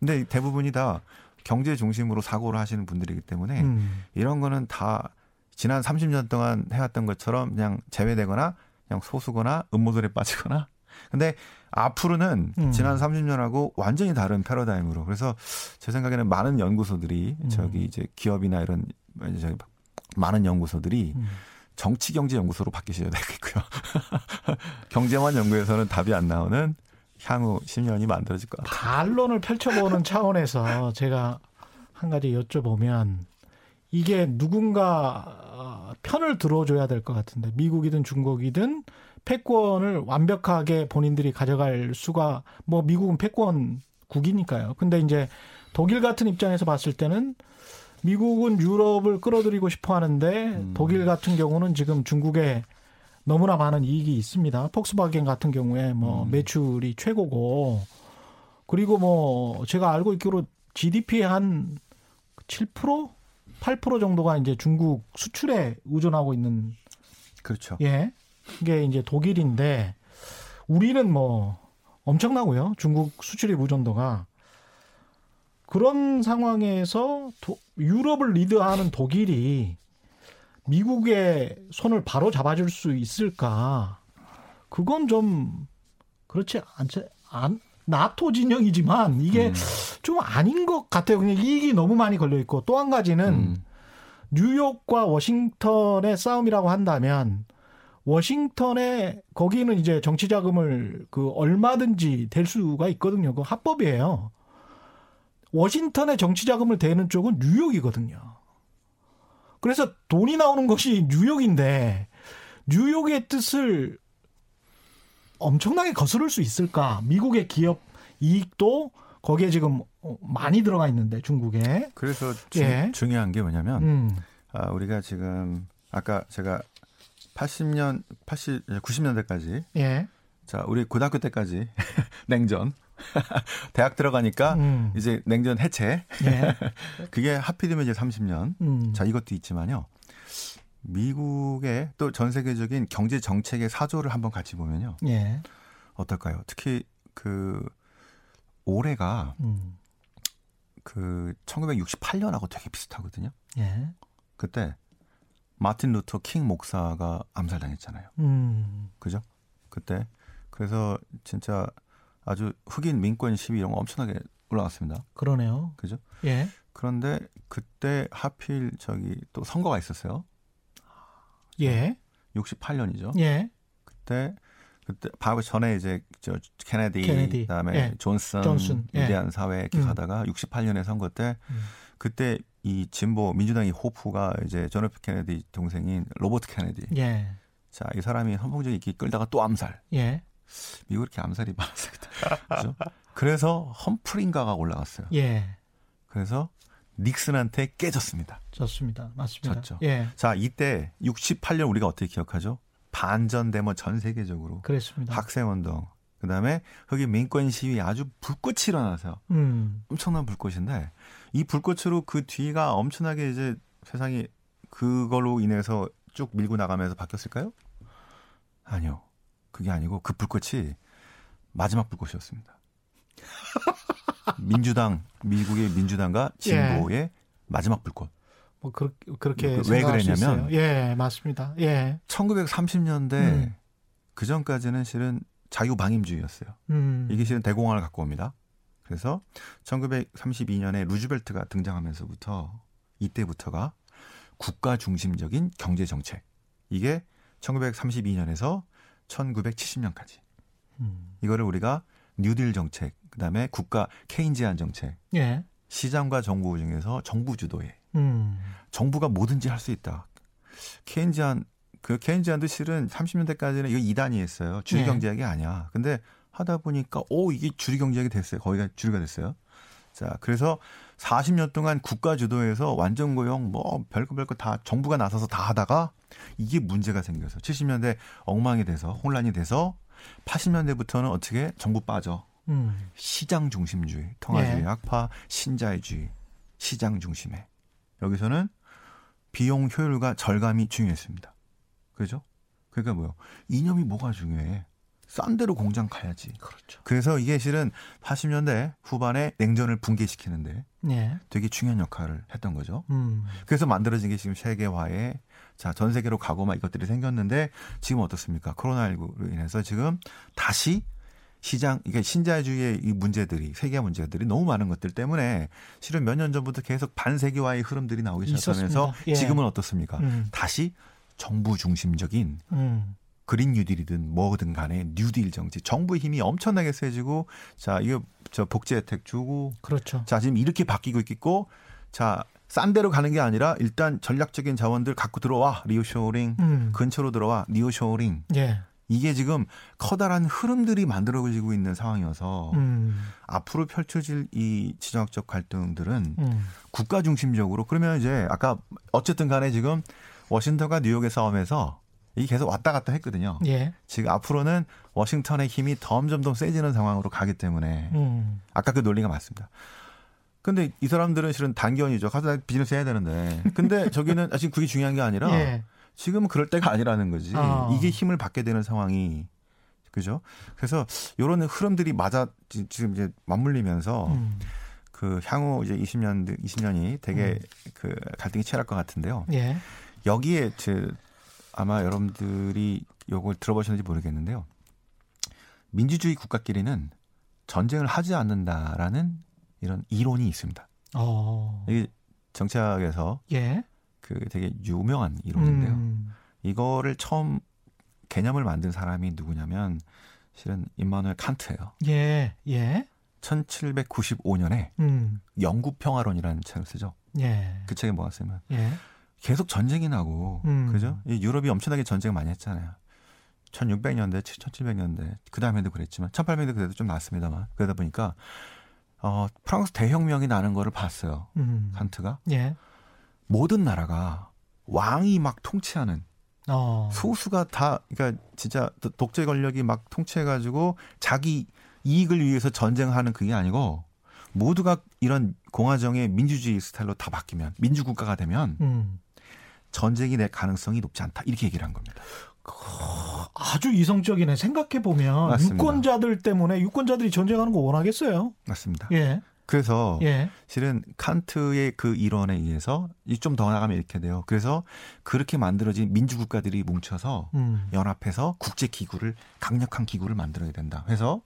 근데 대부분이 다 경제 중심으로 사고를 하시는 분들이기 때문에 음. 이런 거는 다 지난 삼십 년 동안 해왔던 것처럼 그냥 제외되거나 그냥 소수거나 음모설에 빠지거나. 근데 앞으로는 음. 지난 삼십 년하고 완전히 다른 패러다임으로. 그래서 제 생각에는 많은 연구소들이 음. 저기 이제 기업이나 이런 저기 많은 연구소들이 음. 정치 경제 연구소로 바뀌셔야 되겠고요. 경제만 연구해서는 답이 안 나오는 향후 십 년이 만들어질 것 같아요. 반론을 펼쳐보는 차원에서 제가 한 가지 여쭤보면, 이게 누군가 편을 들어줘야 될 것 같은데, 미국이든 중국이든 패권을 완벽하게 본인들이 가져갈 수가, 뭐 미국은 패권국이니까요. 근데 이제 독일 같은 입장에서 봤을 때는 미국은 유럽을 끌어들이고 싶어 하는데 음. 독일 같은 경우는 지금 중국에 너무나 많은 이익이 있습니다. 폭스바겐 같은 경우에 뭐 음. 매출이 최고고, 그리고 뭐 제가 알고 있기로 지디피의 한 칠 퍼센트? 팔 퍼센트 정도가 이제 중국 수출에 의존하고 있는. 그렇죠. 예. 이게 이제 독일인데, 우리는 뭐 엄청나고요. 중국 수출의 의존도가. 그런 상황에서 도, 유럽을 리드하는 독일이 미국의 손을 바로 잡아줄 수 있을까? 그건 좀 그렇지 않지 안 나토 진영이지만 이게 음. 좀 아닌 것 같아요. 그냥 이익이 너무 많이 걸려 있고 또 한 가지는 음. 뉴욕과 워싱턴의 싸움이라고 한다면 워싱턴에 거기는 이제 정치 자금을 그 얼마든지 댈 수가 있거든요. 그 합법이에요. 워싱턴에 정치 자금을 대는 쪽은 뉴욕이거든요. 그래서 돈이 나오는 것이 뉴욕인데 뉴욕의 뜻을 엄청나게 거스를 수 있을까? 미국의 기업 이익도 거기에 지금 많이 들어가 있는데 중국에. 그래서 주, 예. 중요한 게 뭐냐면 음. 아, 우리가 지금 아까 제가 팔십 년, 구십 년대까지 예. 자, 우리 고등학교 때까지 냉전. 대학 들어가니까 음. 이제 냉전 해체. 예. 그게 하필이면 이제 삼십 년. 음. 자, 이것도 있지만요. 미국의 또 전 세계적인 경제 정책의 사조를 한번 같이 보면요. 예. 어떨까요? 특히 그 올해가 음. 그 천구백육십팔 년하고 되게 비슷하거든요. 예. 그때 마틴 루터 킹 목사가 암살당했잖아요. 음. 그죠? 그때 그래서 진짜 아주 흑인 민권 시위 이런 거 엄청나게 올라갔습니다. 그러네요. 그죠? 예. 그런데 그때 하필 저기 또 선거가 있었어요. 예. 육십팔 년이죠. 예. 그때 그때 바로 전에 이제 저 케네디, 케네디. 그다음에 예. 존슨, 존슨. 예. 위대한 사회 이렇게 음. 가다가 육십팔 년에 선거 때 음. 그때 이 진보 민주당의 호프가 이제 존 에프 케네디 동생인 로버트 케네디. 예. 자, 이 사람이 선풍적인 인기 끌다가 또 암살. 예. 미국 이렇게 암살이 많았어요. 그렇죠? 그래서 험프린가가 올라갔어요. 예. 그래서 닉슨한테 깨졌습니다. 졌습니다. 맞습니다. 졌죠. 예. 자, 이때 육십팔 년 우리가 어떻게 기억하죠? 반전대모 전 세계적으로. 그랬습니다. 학생운동. 그다음에 흑인 민권 시위 아주 불꽃이 일어나서요. 음. 엄청난 불꽃인데 이 불꽃으로 그 뒤가 엄청나게 이제 세상이 그걸로 인해서 쭉 밀고 나가면서 바뀌었을까요? 아니요. 그게 아니고 그 불꽃이 마지막 불꽃이었습니다. 민주당, 미국의 민주당과 진보의 예. 마지막 불꽃. 뭐 그, 그렇게 왜 그랬냐면 예, 맞습니다. 예. 천구백삼십 년대 음. 그 전까지는 실은 자유방임주의였어요. 음. 이게 실은 대공황을 갖고 옵니다. 그래서 천구백삼십이 년에 루즈벨트가 등장하면서부터 이때부터가 국가 중심적인 경제 정책. 이게 천구백삼십이 년에서 천구백칠십 년까지. 음. 이거를 우리가 뉴딜 정책, 그다음에 국가 케인지안 정책, 예. 시장과 정부 중에서 정부 주도의 음. 정부가 뭐든지 할 수 있다. 케인지안 그 케인지안도 실은 삼십 년대까지는 이거 이 단이었어요. 주류 경제학이 예. 아니야. 근데 하다 보니까 오 이게 주류 경제학이 됐어요. 거기가 주류가 됐어요. 자, 그래서 사십 년 동안 국가 주도에서 완전 고용 뭐 별거 별거 다 정부가 나서서 다 하다가 이게 문제가 생겨서 칠십 년대 엉망이 돼서 혼란이 돼서 팔십 년대부터는 어떻게 정부 빠져. 음. 시장 중심주의, 통화주의, 예. 학파, 신자유주의, 시장 중심에. 여기서는 비용 효율과 절감이 중요했습니다. 그죠? 그러니까 뭐요? 이념이 뭐가 중요해? 싼 데로 공장 가야지. 그렇죠. 그래서 이게 실은 팔십 년대 후반에 냉전을 붕괴시키는데 예. 되게 중요한 역할을 했던 거죠. 음. 그래서 만들어진 게 지금 세계화에 자, 전 세계로 가고 막 이것들이 생겼는데 지금 어떻습니까? 코로나십구로 인해서 지금 다시 시장, 그러니까 신자유주의의 이 문제들이, 세계화 문제들이 너무 많은 것들 때문에 실은 몇 년 전부터 계속 반세계화의 흐름들이 나오기 시작하면서 예. 지금은 어떻습니까? 음. 다시 정부 중심적인 음. 그린 뉴딜이든 뭐든 간에 뉴딜 정책. 정부의 힘이 엄청나게 세지고 자, 이거 저 복지 혜택 주고. 그렇죠. 자, 지금 이렇게 바뀌고 있겠고 자, 싼 데로 가는 게 아니라 일단 전략적인 자원들 갖고 들어와. 리오쇼어링. 음. 근처로 들어와. 리오쇼어링. 예. 이게 지금 커다란 흐름들이 만들어지고 있는 상황이어서 음. 앞으로 펼쳐질 이 지정학적 갈등들은 음. 국가 중심적으로 그러면 이제 아까 어쨌든 간에 지금 워싱턴과 뉴욕의 싸움에서 이게 계속 왔다 갔다 했거든요. 예. 지금 앞으로는 워싱턴의 힘이 점점 더 세지는 상황으로 가기 때문에 음. 아까 그 논리가 맞습니다. 근데 이 사람들은 실은 단견이죠. 가서 비즈니스 해야 되는데. 근데 저기는 지금 그게 중요한 게 아니라 예. 지금은 그럴 때가 아니라는 거지. 어. 이게 힘을 받게 되는 상황이. 그죠? 그래서 이런 흐름들이 맞아, 지금 이제 맞물리면서 음. 그 향후 이제 이십 년, 이십 년이 되게 음. 그 갈등이 치열할 것 같은데요. 예. 여기에 제, 아마 여러분들이 이걸 들어보셨는지 모르겠는데요. 민주주의 국가끼리는 전쟁을 하지 않는다라는 이런 이론이 있습니다. 어. 이게 정치학에서 예. 그 되게 유명한 이론인데요. 음. 이거를 처음 개념을 만든 사람이 누구냐면 실은 임마누엘 칸트예요. 예, 예. 천칠백구십오 년에 음. 영구평화론이라는 책을 쓰죠. 예. 그 책에 뭐가 쓰면 예. 계속 전쟁이 나고 음. 그죠? 유럽이 엄청나게 전쟁을 많이 했잖아요. 천육백 년대, 천칠백 년대 그 다음에도 그랬지만 천팔백 년대 그때도 좀 났습니다만 그러다 보니까 어, 프랑스 대혁명이 나는 거를 봤어요. 음. 칸트가 예. 모든 나라가 왕이 막 통치하는 어. 소수가 다 그러니까 진짜 독재 권력이 막 통치해가지고 자기 이익을 위해서 전쟁하는 그게 아니고 모두가 이런 공화정의 민주주의 스타일로 다 바뀌면 민주국가가 되면 음. 전쟁이 될 가능성이 높지 않다 이렇게 얘기를 한 겁니다. 아주 이성적이네. 생각해보면 맞습니다. 유권자들 때문에 유권자들이 전쟁하는 거 원하겠어요. 맞습니다. 예. 그래서 예. 실은 칸트의 그 이론에 의해서 좀 더 나가면 이렇게 돼요. 그래서 그렇게 만들어진 민주국가들이 뭉쳐서 음. 연합해서 국제기구를 강력한 기구를 만들어야 된다. 그래서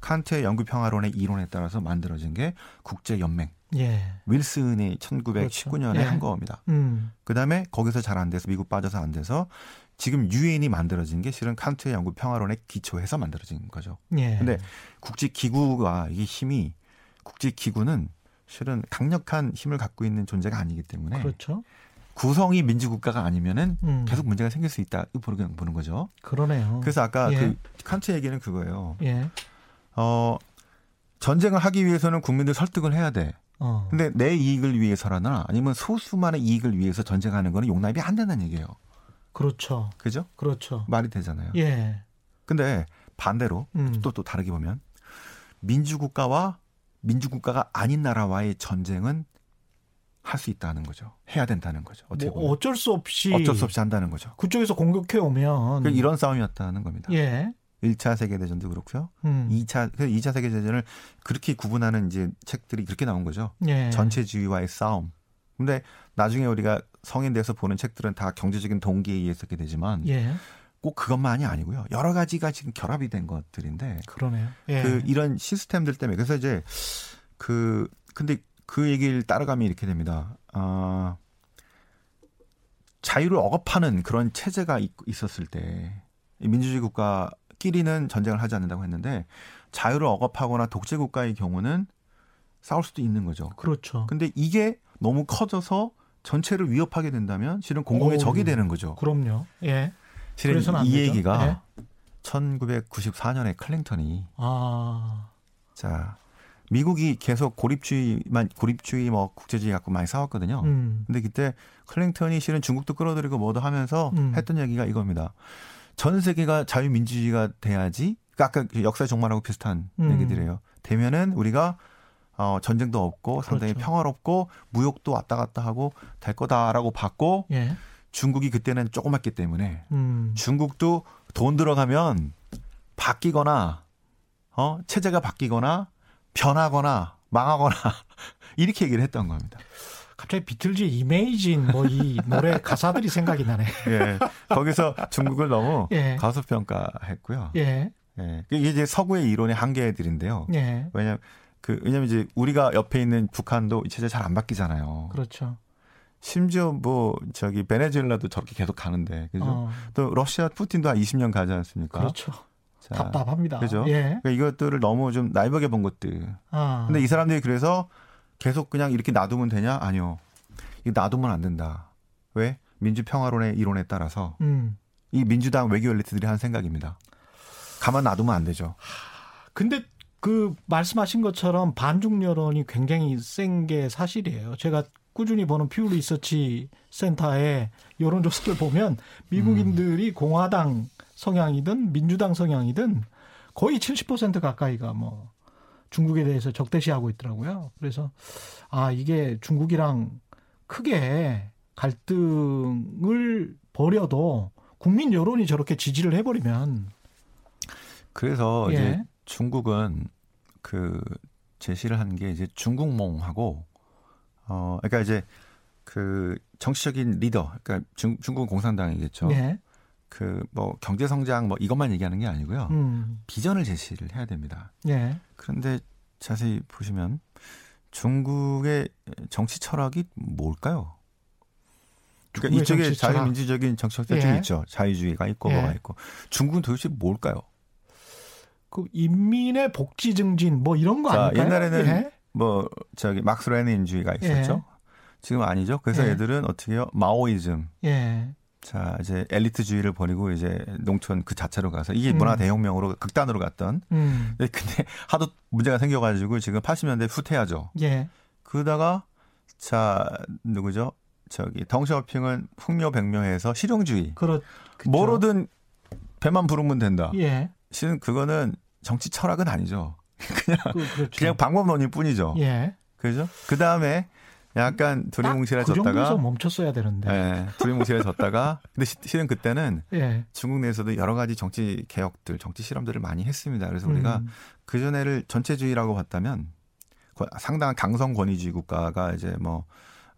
칸트의 영구평화론의 이론에 따라서 만들어진 게 국제연맹. 예. 윌슨이 천구백십구 년에 그렇죠. 예. 한 겁니다. 음. 그다음에 거기서 잘 안 돼서 미국 빠져서 안 돼서 지금 유엔이 만들어진 게 실은 칸트의 영구평화론에 기초해서 만들어진 거죠. 그런데 예. 국제기구가 이게 힘이 국제기구는 실은 강력한 힘을 갖고 있는 존재가 아니기 때문에 그렇죠. 구성이 민주국가가 아니면은 음. 계속 문제가 생길 수 있다. 이렇게 보는 거죠. 그러네요. 그래서 아까 예. 그 칸트 얘기는 그거예요. 예. 어, 전쟁을 하기 위해서는 국민들 설득을 해야 돼. 어. 근데 내 이익을 위해서라나 아니면 소수만의 이익을 위해서 전쟁하는 거는 용납이 안 된다는 얘기예요. 그렇죠. 그죠? 그렇죠. 말이 되잖아요. 예. 근데 반대로 음. 또, 또 다르게 보면 민주국가와 민주국가가 아닌 나라와의 전쟁은 할 수 있다는 거죠. 해야 된다는 거죠. 어떻게 뭐 어쩔 수 없이. 어쩔 수 없이 한다는 거죠. 그쪽에서 공격해오면. 이런 싸움이었다는 겁니다. 예. 일 차 세계대전도 그렇고요. 음. 이 차, 이 차 세계대전을 그렇게 구분하는 이제 책들이 그렇게 나온 거죠. 예. 전체주의와의 싸움. 근데 나중에 우리가 성인 돼서 보는 책들은 다 경제적인 동기에 의해서 이렇게 되지만. 예. 꼭 그것만이 아니고요. 여러 가지가 지금 결합이 된 것들인데. 그러네요. 예. 그 이런 시스템들 때문에. 그래서 이제 그, 근데 그 얘기를 따라가면 이렇게 됩니다. 아, 자유를 억압하는 그런 체제가 있, 있었을 때 민주주의 국가끼리는 전쟁을 하지 않는다고 했는데 자유를 억압하거나 독재 국가의 경우는 싸울 수도 있는 거죠. 그렇죠. 근데 이게 너무 커져서 전체를 위협하게 된다면 실은 공공의 오, 적이 되는 거죠. 그럼요. 예. 실은 이 되죠? 얘기가 네. 천구백구십사 년에 클린턴이 아. 자, 미국이 계속 고립주의만 고립주의 뭐 국제주의 갖고 많이 싸웠거든요. 음. 근데 그때 클린턴이 실은 중국도 끌어들이고 뭐도 하면서 음. 했던 얘기가 이겁니다. 전 세계가 자유민주주의가 돼야지. 그러니까 아까 역사의 종말하고 비슷한 음. 얘기들이에요. 되면은 우리가 어, 전쟁도 없고 상당히 그렇죠. 평화롭고 무역도 왔다 갔다 하고 될 거다라고 봤고 예. 중국이 그때는 조그맣기 때문에 음. 중국도 돈 들어가면 바뀌거나 어? 체제가 바뀌거나 변하거나 망하거나 이렇게 얘기를 했던 겁니다. 갑자기 비틀즈 이메이진 뭐 이 노래 가사들이 생각이 나네. 예, 거기서 중국을 너무 예. 과소평가했고요. 예. 예, 이게 이제 서구의 이론의 한계들인데요. 예. 왜냐면 그 왜냐면 이제 우리가 옆에 있는 북한도 이 체제 잘 안 바뀌잖아요. 그렇죠. 심지어 뭐 저기 베네수엘라도 저렇게 계속 가는데 그죠? 어. 또 러시아 푸틴도 한 이십 년 가지 않습니까? 그렇죠. 자, 답답합니다. 그죠? 예. 그러니까 이것들을 너무 좀 나이복해 본 것들. 아. 근데 이 사람들이 그래서 계속 그냥 이렇게 놔두면 되냐? 아니요. 이거 놔두면 안 된다. 왜? 민주평화론의 이론에 따라서 음. 이 민주당 외교 엘리트들이 한 생각입니다. 가만 놔두면 안 되죠. 근데 그 말씀하신 것처럼 반중 여론이 굉장히 센 게 사실이에요. 제가 꾸준히 보는 퓨 리서치 센터의 여론조사를 보면 미국인들이 음. 공화당 성향이든 민주당 성향이든 거의 칠십 퍼센트 가까이가 뭐 중국에 대해서 적대시하고 있더라고요. 그래서 아 이게 중국이랑 크게 갈등을 벌여도 국민 여론이 저렇게 지지를 해버리면 그래서 예. 이제 중국은 그 제시를 한 게 이제 중국몽하고 어, 그러니까 이제 그 정치적인 리더, 그러니까 중, 중국 공산당이겠죠. 네. 그 뭐 경제 성장 뭐 이것만 얘기하는 게 아니고요. 음. 비전을 제시를 해야 됩니다. 네. 그런데 자세히 보시면 중국의 정치 철학이 뭘까요? 그러니까 이쪽에 정치철학. 자유민주적인 정치적 대중이 예. 있죠. 자유주의가 있고 예. 뭐가 있고. 중국은 도대체 뭘까요? 그 인민의 복지 증진 뭐 이런 거 자, 아닐까요? 옛날에는 예. 뭐 저기 막스 레닌주의가 있었죠. 예. 지금 아니죠. 그래서 예. 애들은 어떻게 해요? 마오이즘. 예. 자, 이제 엘리트주의를 버리고 이제 농촌 그 자체로 가서 이게 음. 문화 대혁명으로 극단으로 갔던. 음. 근데 하도 문제가 생겨가지고 지금 팔십 년대 후퇴하죠. 예. 그러다가 자 누구죠? 저기 덩샤오핑은 풍요백묘해서 실용주의. 그렇. 그쵸. 뭐로든 배만 부르면 된다. 예. 실은 그거는 정치 철학은 아니죠. 그냥 그, 그렇죠. 그냥 방법론일 뿐이죠. 예. 그죠? 그 다음에 약간 두리뭉실해졌다가 그 정도에서 멈췄어야 되는데. 예. 두리뭉실해졌다가 근데 시, 실은 그때는 예. 중국 내에서도 여러 가지 정치 개혁들, 정치 실험들을 많이 했습니다. 그래서 우리가 음. 그 전에를 전체주의라고 봤다면 상당한 강성 권위주의 국가가 이제 뭐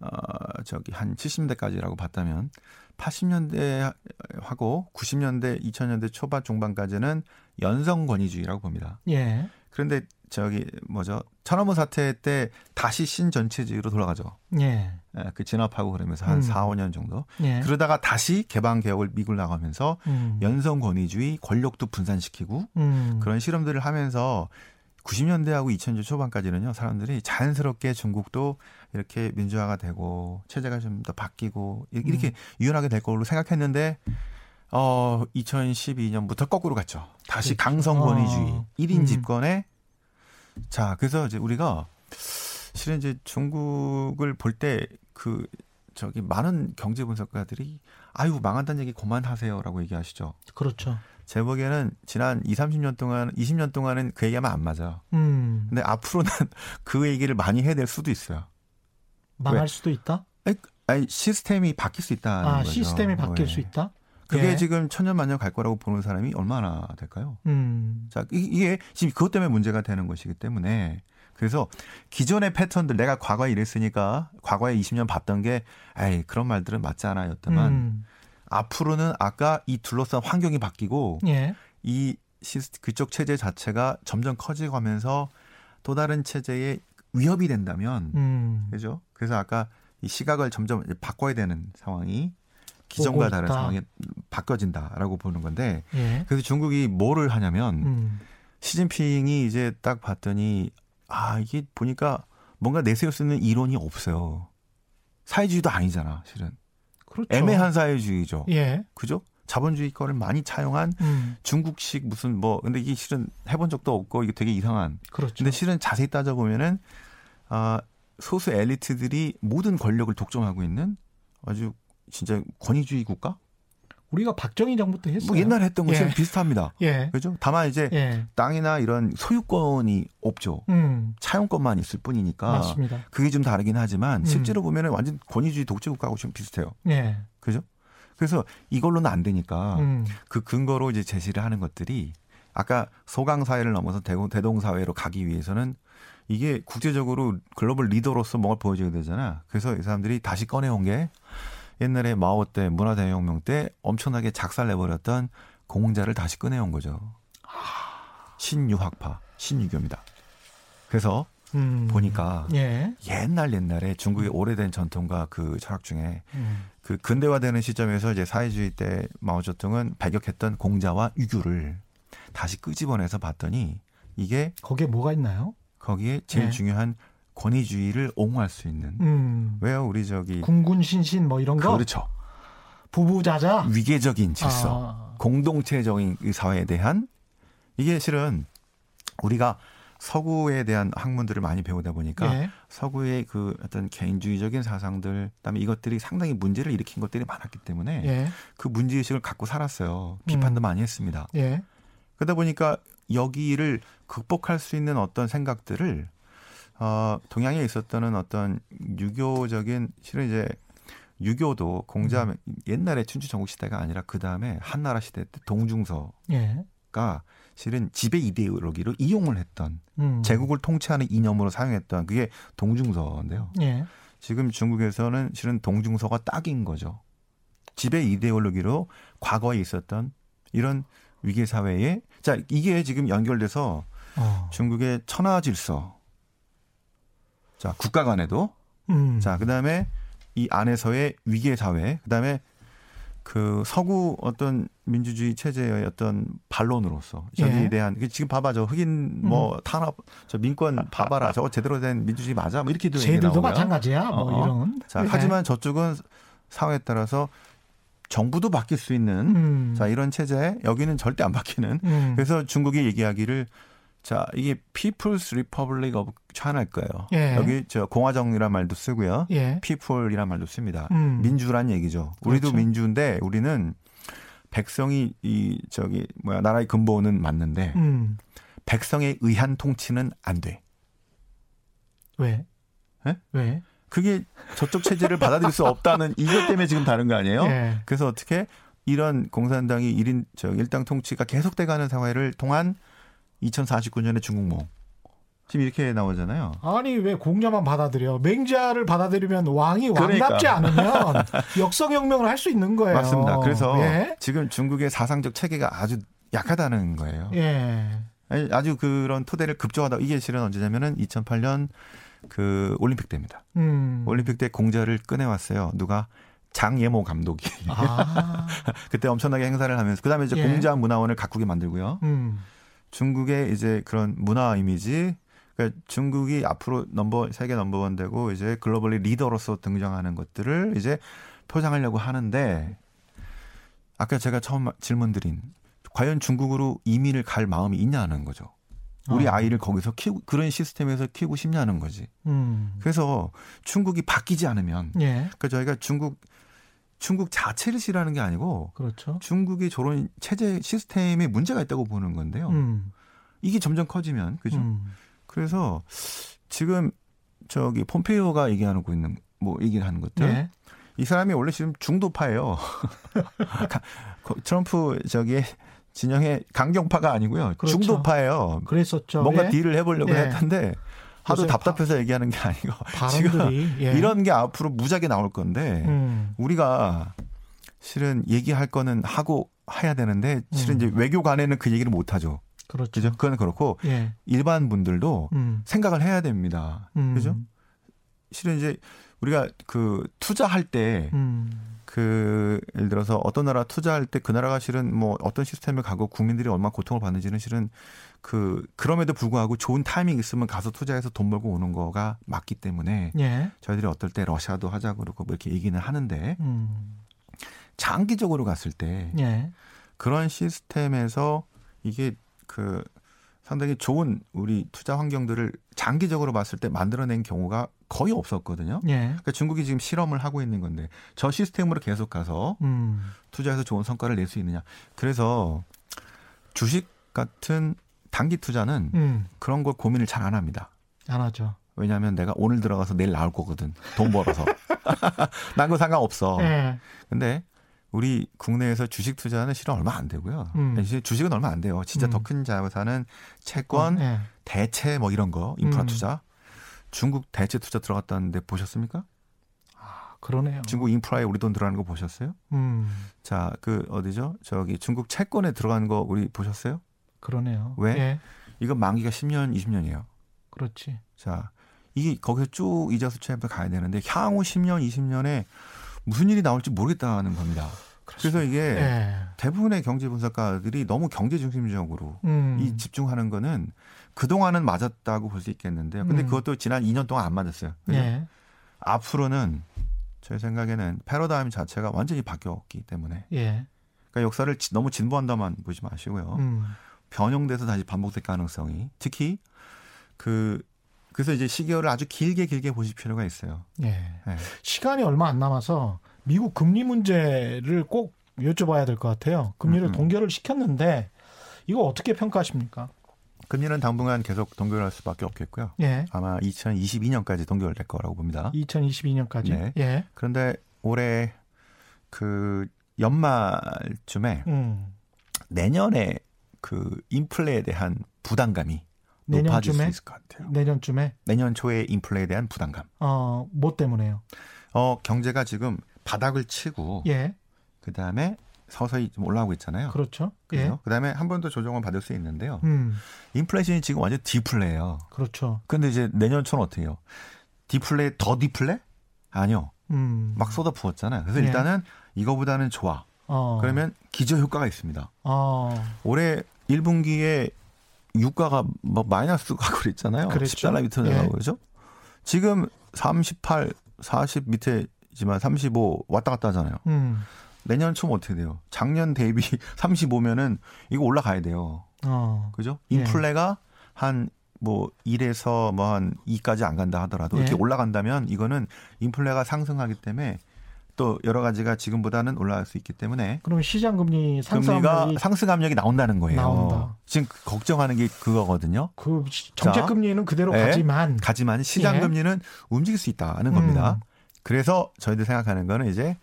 어, 저기, 한 칠십 년대까지라고 봤다면, 팔십 년대하고 구십 년대, 이천 년대 초반, 중반까지는 연성 권위주의라고 봅니다. 예. 그런데, 저기, 뭐죠, 천안문 사태 때 다시 신전체주의로 돌아가죠. 예. 예. 그 진압하고 그러면서 한 음. 사, 오 년 정도. 예. 그러다가 다시 개방개혁을 밀고 나가면서 음. 연성 권위주의, 권력도 분산시키고, 음. 그런 실험들을 하면서 구십 년대하고 이천 년대 초반까지는요, 사람들이 자연스럽게 중국도 이렇게 민주화가 되고, 체제가 좀 더 바뀌고, 이렇게 음. 유연하게 될 걸로 생각했는데, 어, 이천십이 년부터 거꾸로 갔죠. 다시 그렇죠. 강성 권위주의, 어. 일 인 음. 집권에. 자, 그래서 이제 우리가, 실은 이제 중국을 볼 때, 그, 저기, 많은 경제 분석가들이, 아유, 망한다는 얘기 그만하세요라고 얘기하시죠. 그렇죠. 제 보기에는 지난 이십, 삼십 년 동안, 이십 년 동안은 그 얘기하면 안 맞아요. 음. 근데 앞으로는 그 얘기를 많이 해야 될 수도 있어요. 망할 왜? 수도 있다? 아니, 아니, 시스템이 바뀔 수 있다는 아, 거죠. 시스템이 바뀔 왜. 수 있다? 그게 예. 지금 천년만년 갈 거라고 보는 사람이 얼마나 될까요? 음. 자, 이게 지금 그것 때문에 문제가 되는 것이기 때문에 그래서 기존의 패턴들 내가 과거에 이랬으니까 과거에 이십 년 봤던 게 에이 그런 말들은 맞지 않아였더만 음. 앞으로는 아까 이 둘러싼 환경이 바뀌고 예. 이 시스, 그쪽 체제 자체가 점점 커지면서 또 다른 체제에 위협이 된다면 음. 그죠? 그래서 아까 이 시각을 점점 바꿔야 되는 상황이 기존과 다른 상황이 바뀌어진다라고 보는 건데 예. 그래서 중국이 뭐를 하냐면 음. 시진핑이 이제 딱 봤더니 아 이게 보니까 뭔가 내세울 수 있는 이론이 없어요. 사회주의도 아니잖아 실은. 그렇죠. 애매한 사회주의죠. 예. 그죠? 자본주의 거를 많이 차용한 음. 중국식 무슨 뭐, 근데 이게 실은 해본 적도 없고 이게 되게 이상한. 그렇죠. 근데 실은 자세히 따져보면은, 아, 소수 엘리트들이 모든 권력을 독점하고 있는 아주 진짜 권위주의 국가? 우리가 박정희 정부 때 했어요. 뭐 옛날에 했던 거 지금 예. 비슷합니다. 예. 그죠? 다만 이제 예. 땅이나 이런 소유권이 없죠. 음. 차용권만 있을 뿐이니까. 맞습니다. 그게 좀 다르긴 하지만 음. 실제로 보면은 완전 권위주의 독재국가하고 지금 비슷해요. 예. 그죠? 그래서 이걸로는 안 되니까 음. 그 근거로 이제 제시를 하는 것들이 아까 소강 사회를 넘어서 대동 사회로 가기 위해서는 이게 국제적으로 글로벌 리더로서 뭔가 보여줘야 되잖아. 그래서 이 사람들이 다시 꺼내온 게 옛날에 마오 때 문화대혁명 때 엄청나게 작살내버렸던 공자를 다시 꺼내온 거죠. 아... 신유학파, 신유교입니다. 그래서 음... 보니까 예. 옛날 옛날에 중국의 오래된 전통과 그 철학 중에 음. 그 근대화되는 시점에서 이제 사회주의 때 마오쩌둥은 배격했던 공자와 유교를 다시 끄집어내서 봤더니 이게 거기에 뭐가 있나요? 거기에 제일 예. 중요한 권위주의를 옹호할 수 있는. 음. 왜요? 우리 저기. 군군 신신 뭐 이런 거? 그렇죠. 부부자자? 위계적인 질서. 아. 공동체적인 사회에 대한. 이게 실은 우리가 서구에 대한 학문들을 많이 배우다 보니까 예. 서구의 그 어떤 개인주의적인 사상들, 그다음에 이것들이 상당히 문제를 일으킨 것들이 많았기 때문에 예. 그 문제의식을 갖고 살았어요. 비판도 음. 많이 했습니다. 예. 그러다 보니까 여기를 극복할 수 있는 어떤 생각들을 어, 동양에 있었던 어떤 유교적인 실은 이제 유교도 공자 음. 옛날에 춘추 전국 시대가 아니라 그 다음에 한나라 시대 때 동중서가 예. 실은 지배 이데올로기로 이용을 했던 음. 제국을 통치하는 이념으로 사용했던 그게 동중서인데요. 예. 지금 중국에서는 실은 동중서가 딱인 거죠. 지배 이데올로기로 과거에 있었던 이런 위계 사회에, 자, 이게 지금 연결돼서 어. 중국의 천하 질서, 자, 국가 간에도, 음. 자, 그 다음에 이 안에서의 위계 사회, 그 다음에 그 서구 어떤 민주주의 체제의 어떤 반론으로서 저기에 예. 대한, 지금 봐봐, 저 흑인 뭐 음. 탄압, 저 민권 봐봐라, 저거 제대로 된 민주주의 맞아, 뭐 이렇게도 얘기 나오고요. 쟤들도 마찬가지야, 뭐 어. 이런. 자, 네. 하지만 저쪽은 상황에 따라서 정부도 바뀔 수 있는 음. 자, 이런 체제에 여기는 절대 안 바뀌는. 음. 그래서 중국이 얘기하기를, 자, 이게 People's Republic of China일 거예요. 예. 여기 저 공화정이란 말도 쓰고요. 예. People이란 말도 씁니다. 음. 민주란 얘기죠. 우리도 그렇죠. 민주인데 우리는 백성이 이 저기 뭐야 나라의 근본은 맞는데 음. 백성에 의한 통치는 안 돼. 왜? 네? 왜? 그게 저쪽 체제를 받아들일 수 없다는 이것 때문에 지금 다른 거 아니에요? 예. 그래서 어떻게 이런 공산당이 일인 저 일당 통치가 계속돼가는 사회를 통한 이천사십구 년의 중국몽. 지금 이렇게 나오잖아요. 아니 왜 공자만 받아들여. 맹자를 받아들이면 왕이 왕답지 그러니까. 않으면 역성혁명을 할 수 있는 거예요. 맞습니다. 그래서 예? 지금 중국의 사상적 체계가 아주 약하다는 거예요. 예. 아주 그런 토대를 급조하다. 이게 실은 언제냐면은 이천팔 년 그 올림픽 때입니다. 음. 올림픽 때 공자를 꺼내왔어요. 누가? 장예모 감독이. 아. 그때 엄청나게 행사를 하면서 그다음에 이제 예. 공자 문화원을 각국에 만들고요. 음. 중국의 이제 그런 문화 이미지, 그러니까 중국이 앞으로 넘버 세계 넘버원 되고 이제 글로벌리 리더로서 등장하는 것들을 이제 포장하려고 하는데, 아까 제가 처음 질문드린 과연 중국으로 이민을 갈 마음이 있냐는 거죠. 우리 아. 아이를 거기서 키우 그런 시스템에서 키우고 싶냐는 거지. 음. 그래서 중국이 바뀌지 않으면, 예. 그러니까 저희가 중국 중국 자체를 싫어하는 게 아니고 그렇죠. 중국이 저런 체제 시스템에 문제가 있다고 보는 건데요. 음. 이게 점점 커지면 그죠. 음. 그래서 지금 저기 폼페이오가 얘기하는 거 있는 뭐 얘기를 하는 것들 네. 이 사람이 원래 지금 중도파예요. 트럼프 저기 진영의 강경파가 아니고요. 그렇죠. 중도파예요. 그랬었죠. 뭔가 예? 딜을 해보려고 예. 했는데 하도 답답해서 바, 얘기하는 게 아니고 지금 예. 이런 게 앞으로 무지하게 나올 건데 음. 우리가 실은 얘기할 거는 하고 해야 되는데 실은 음. 이제 외교관에는 그 얘기를 못 하죠. 그렇죠. 그죠? 그건 그렇고 예. 일반 분들도 음. 생각을 해야 됩니다. 음. 그죠? 실은 이제 우리가 그 투자할 때. 음. 그 예를 들어서 어떤 나라 투자할 때 그 나라가 실은 뭐 어떤 시스템을 가고 국민들이 얼마나 고통을 받는지는 실은 그 그럼에도 불구하고 좋은 타이밍 있으면 가서 투자해서 돈 벌고 오는 거가 맞기 때문에 예. 저희들이 어떨 때 러시아도 하자고 그러고 뭐 이렇게 얘기는 하는데 음. 장기적으로 갔을 때 예. 그런 시스템에서 이게 그 상당히 좋은 우리 투자 환경들을 장기적으로 봤을 때 만들어낸 경우가 거의 없었거든요. 예. 그러니까 중국이 지금 실험을 하고 있는 건데 저 시스템으로 계속 가서 음. 투자해서 좋은 성과를 낼 수 있느냐. 그래서 주식 같은 단기 투자는 음. 그런 걸 고민을 잘 안 합니다. 안 하죠. 왜냐하면 내가 오늘 들어가서 내일 나올 거거든. 돈 벌어서. 난 거 상관없어. 예. 근데 우리 국내에서 주식 투자는 실은 얼마 안 되고요. 음. 주식은 얼마 안 돼요. 진짜 음. 더 큰 자산은 채권, 어, 예. 대체 뭐 이런 거, 인프라 음. 투자. 중국 대체 투자 들어갔다는데 보셨습니까? 아, 그러네요. 중국 인프라에 우리 돈 들어가는 거 보셨어요? 음. 자, 그 어디죠? 저기 중국 채권에 들어간 거 우리 보셨어요? 그러네요. 왜? 예. 이거 만기가 십 년, 이십 년이에요. 그렇지. 자, 이게 거기서 쭉 이자 수채부터 가야 되는데 향후 십 년, 이십 년에 무슨 일이 나올지 모르겠다는 겁니다. 그렇습니다. 그래서 이게 예. 대부분의 경제 분석가들이 너무 경제 중심적으로 음. 이 집중하는 거는 그동안은 맞았다고 볼 수 있겠는데요. 근데 음. 그것도 지난 이 년 동안 안 맞았어요. 예. 앞으로는 제 생각에는 패러다임 자체가 완전히 바뀌었기 때문에 예. 그러니까 역사를 너무 진보한다만 보지 마시고요. 음. 변형돼서 다시 반복될 가능성이 특히 그 그래서 이제 시계열을 아주 길게 길게 보실 필요가 있어요. 예. 예. 시간이 얼마 안 남아서 미국 금리 문제를 꼭 여쭤봐야 될 것 같아요. 금리를 음. 동결을 시켰는데 이거 어떻게 평가하십니까? 금리는 당분간 계속 동결할 수밖에 없겠고요. 예. 아마 이천이십이 년까지 동결될 거라고 봅니다. 이천이십이 년까지. 네. 예. 그런데 올해 그 연말쯤에 음. 내년에 그 인플레에 대한 부담감이 높아질 내년쯤에? 수 있을 것 같아요. 내년쯤에? 내년 초에 인플레에 대한 부담감. 어, 뭐 때문에요? 어, 경제가 지금 바닥을 치고 예. 그다음에 서서히 좀 올라오고 있잖아요. 그렇죠. 그렇죠? 예. 그다음에 한 번 더 조정은 받을 수 있는데요. 음. 인플레이션이 지금 완전 디플레예요. 그렇죠. 그런데 이제 내년 초는 어떻게 해요? 디플레 더 디플레? 아니요. 음. 막 쏟아 부었잖아요. 그래서 예. 일단은 이거보다는 좋아. 어. 그러면 기저효과가 있습니다. 어. 올해 일 분기에 유가가 막 마이너스 가고 그랬잖아요. 그랬죠? 십 달러 밑으로 내려가고 예. 그렇죠? 지금 삼십팔, 사십 밑에지만 삼십오 왔다 갔다 하잖아요. 음. 내년 초면 어떻게 돼요? 작년 대비 삼십오면은 이거 올라가야 돼요. 어. 그죠? 인플레가 예. 한 뭐 일에서 뭐 한 이까지 안 간다 하더라도 예. 이렇게 올라간다면 이거는 인플레가 상승하기 때문에 또 여러 가지가 지금보다는 올라갈 수 있기 때문에 그럼 시장 금리 상승압력이 상승 압력이 나온다는 거예요. 나온다. 지금 걱정하는 게 그거거든요. 그 정책 금리는 그대로 네. 가지만 가지만 시장 예. 금리는 움직일 수 있다는 겁니다. 음. 그래서 저희들 생각하는 거는 이제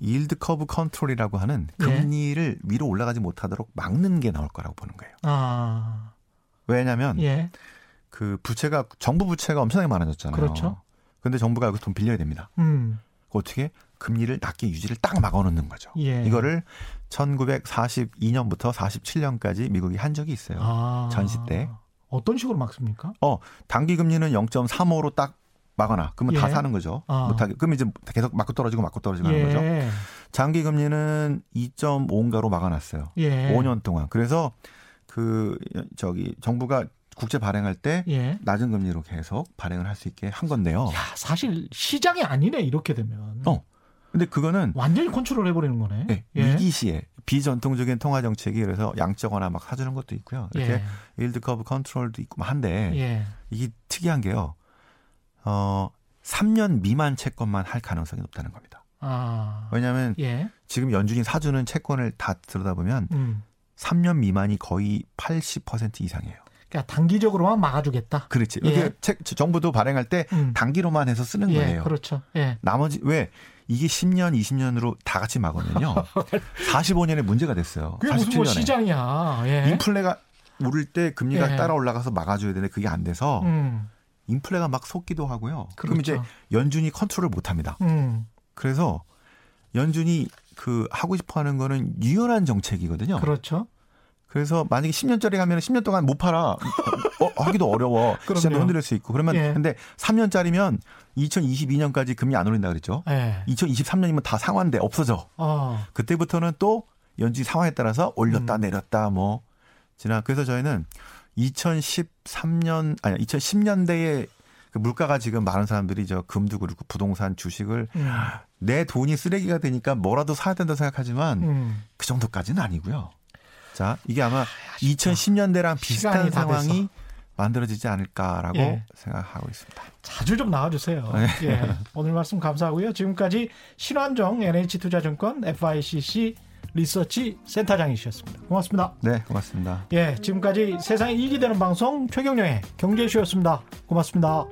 yield curve control이라고 하는 금리를 예. 위로 올라가지 못하도록 막는 게 나올 거라고 보는 거예요. 아. 왜냐하면 예. 그 부채가 정부 부채가 엄청나게 많아졌잖아요. 그렇죠. 그런데 정부가 여기서 돈 빌려야 됩니다. 음. 어떻게 금리를 낮게 유지를 딱 막아놓는 거죠. 예. 이거를 천구백사십이 년부터 사십칠 년까지 미국이 한 적이 있어요. 아. 전시 때. 어떤 식으로 막습니까? 어, 단기 금리는 영 점 삼오로 딱 막아놔. 그러면 예. 다 사는 거죠. 아. 못하게. 그러면 이제 계속 맞고 떨어지고 맞고 떨어지고 예. 하는 거죠. 장기 금리는 이 점 오인가로 막아놨어요. 예. 오 년 동안. 그래서 그 저기 정부가 국제 발행할 때 예. 낮은 금리로 계속 발행을 할 수 있게 한 건데요. 야, 사실 시장이 아니네 이렇게 되면. 어. 근데 그거는 완전히 컨트롤 해버리는 거네. 네. 예. 위기 시에 비전통적인 통화 정책이 그래서 양적완화 막 사주는 것도 있고요. 이렇게 yield curve 컨트롤도 있고 한데 예. 이게 특이한 게요. 어, 삼 년 미만 채권만 할 가능성이 높다는 겁니다. 아. 왜냐하면 예. 지금 연준이 사주는 채권을 다 들여다보면 음. 삼 년 미만이 거의 팔십 퍼센트 이상이에요. 그러니까 단기적으로만 막아주겠다. 그렇지. 예. 이게 정부도 발행할 때 음. 단기로만 해서 쓰는 예, 거예요. 그렇죠. 예. 나머지 왜 이게 십 년, 이십 년으로 다 같이 막으면요. 사십오 년에 문제가 됐어요. 그게 사십칠 년에. 무슨 뭐 시장이야. 예. 인플레가 오를 때 금리가 예. 따라 올라가서 막아줘야 되는데 그게 안 돼서 음. 인플레가 막 속기도 하고요. 그렇죠. 그럼 이제 연준이 컨트롤을 못합니다. 음. 그래서 연준이 그 하고 싶어하는 거는 유연한 정책이거든요. 그렇죠. 그래서 만약에 십 년짜리 하면 십 년 동안 못 팔아. 어, 하기도 어려워. 시장도 흔들릴 수 있고. 그러면 예. 근데 삼 년짜리면 이천이십이 년까지 금리 안 올린다 그랬죠. 예. 이천이십삼 년이면 다 상환돼 없어져. 어. 그때부터는 또 연준이 상황에 따라서 올렸다 음. 내렸다 뭐 지나. 그래서 저희는 이천십삼 년 아니 이천십 년대에 그 물가가 지금 많은 사람들이 저 금도 그렇고 부동산 주식을 음. 내 돈이 쓰레기가 되니까 뭐라도 사야 된다 생각하지만 음. 그 정도까지는 아니고요. 자, 이게 아마 아, 이천십 년대랑 비슷한 상황이 됐어. 만들어지지 않을까라고 예. 생각하고 있습니다. 자주 좀 나와주세요. 예. 예. 오늘 말씀 감사하고요. 지금까지 신완종 엔에이치투자증권 에프아이씨씨 리서치 센터장이셨습니다. 고맙습니다. 네, 고맙습니다. 예, 지금까지 세상이 이익이 되는 방송 최경영의 경제쇼였습니다. 고맙습니다.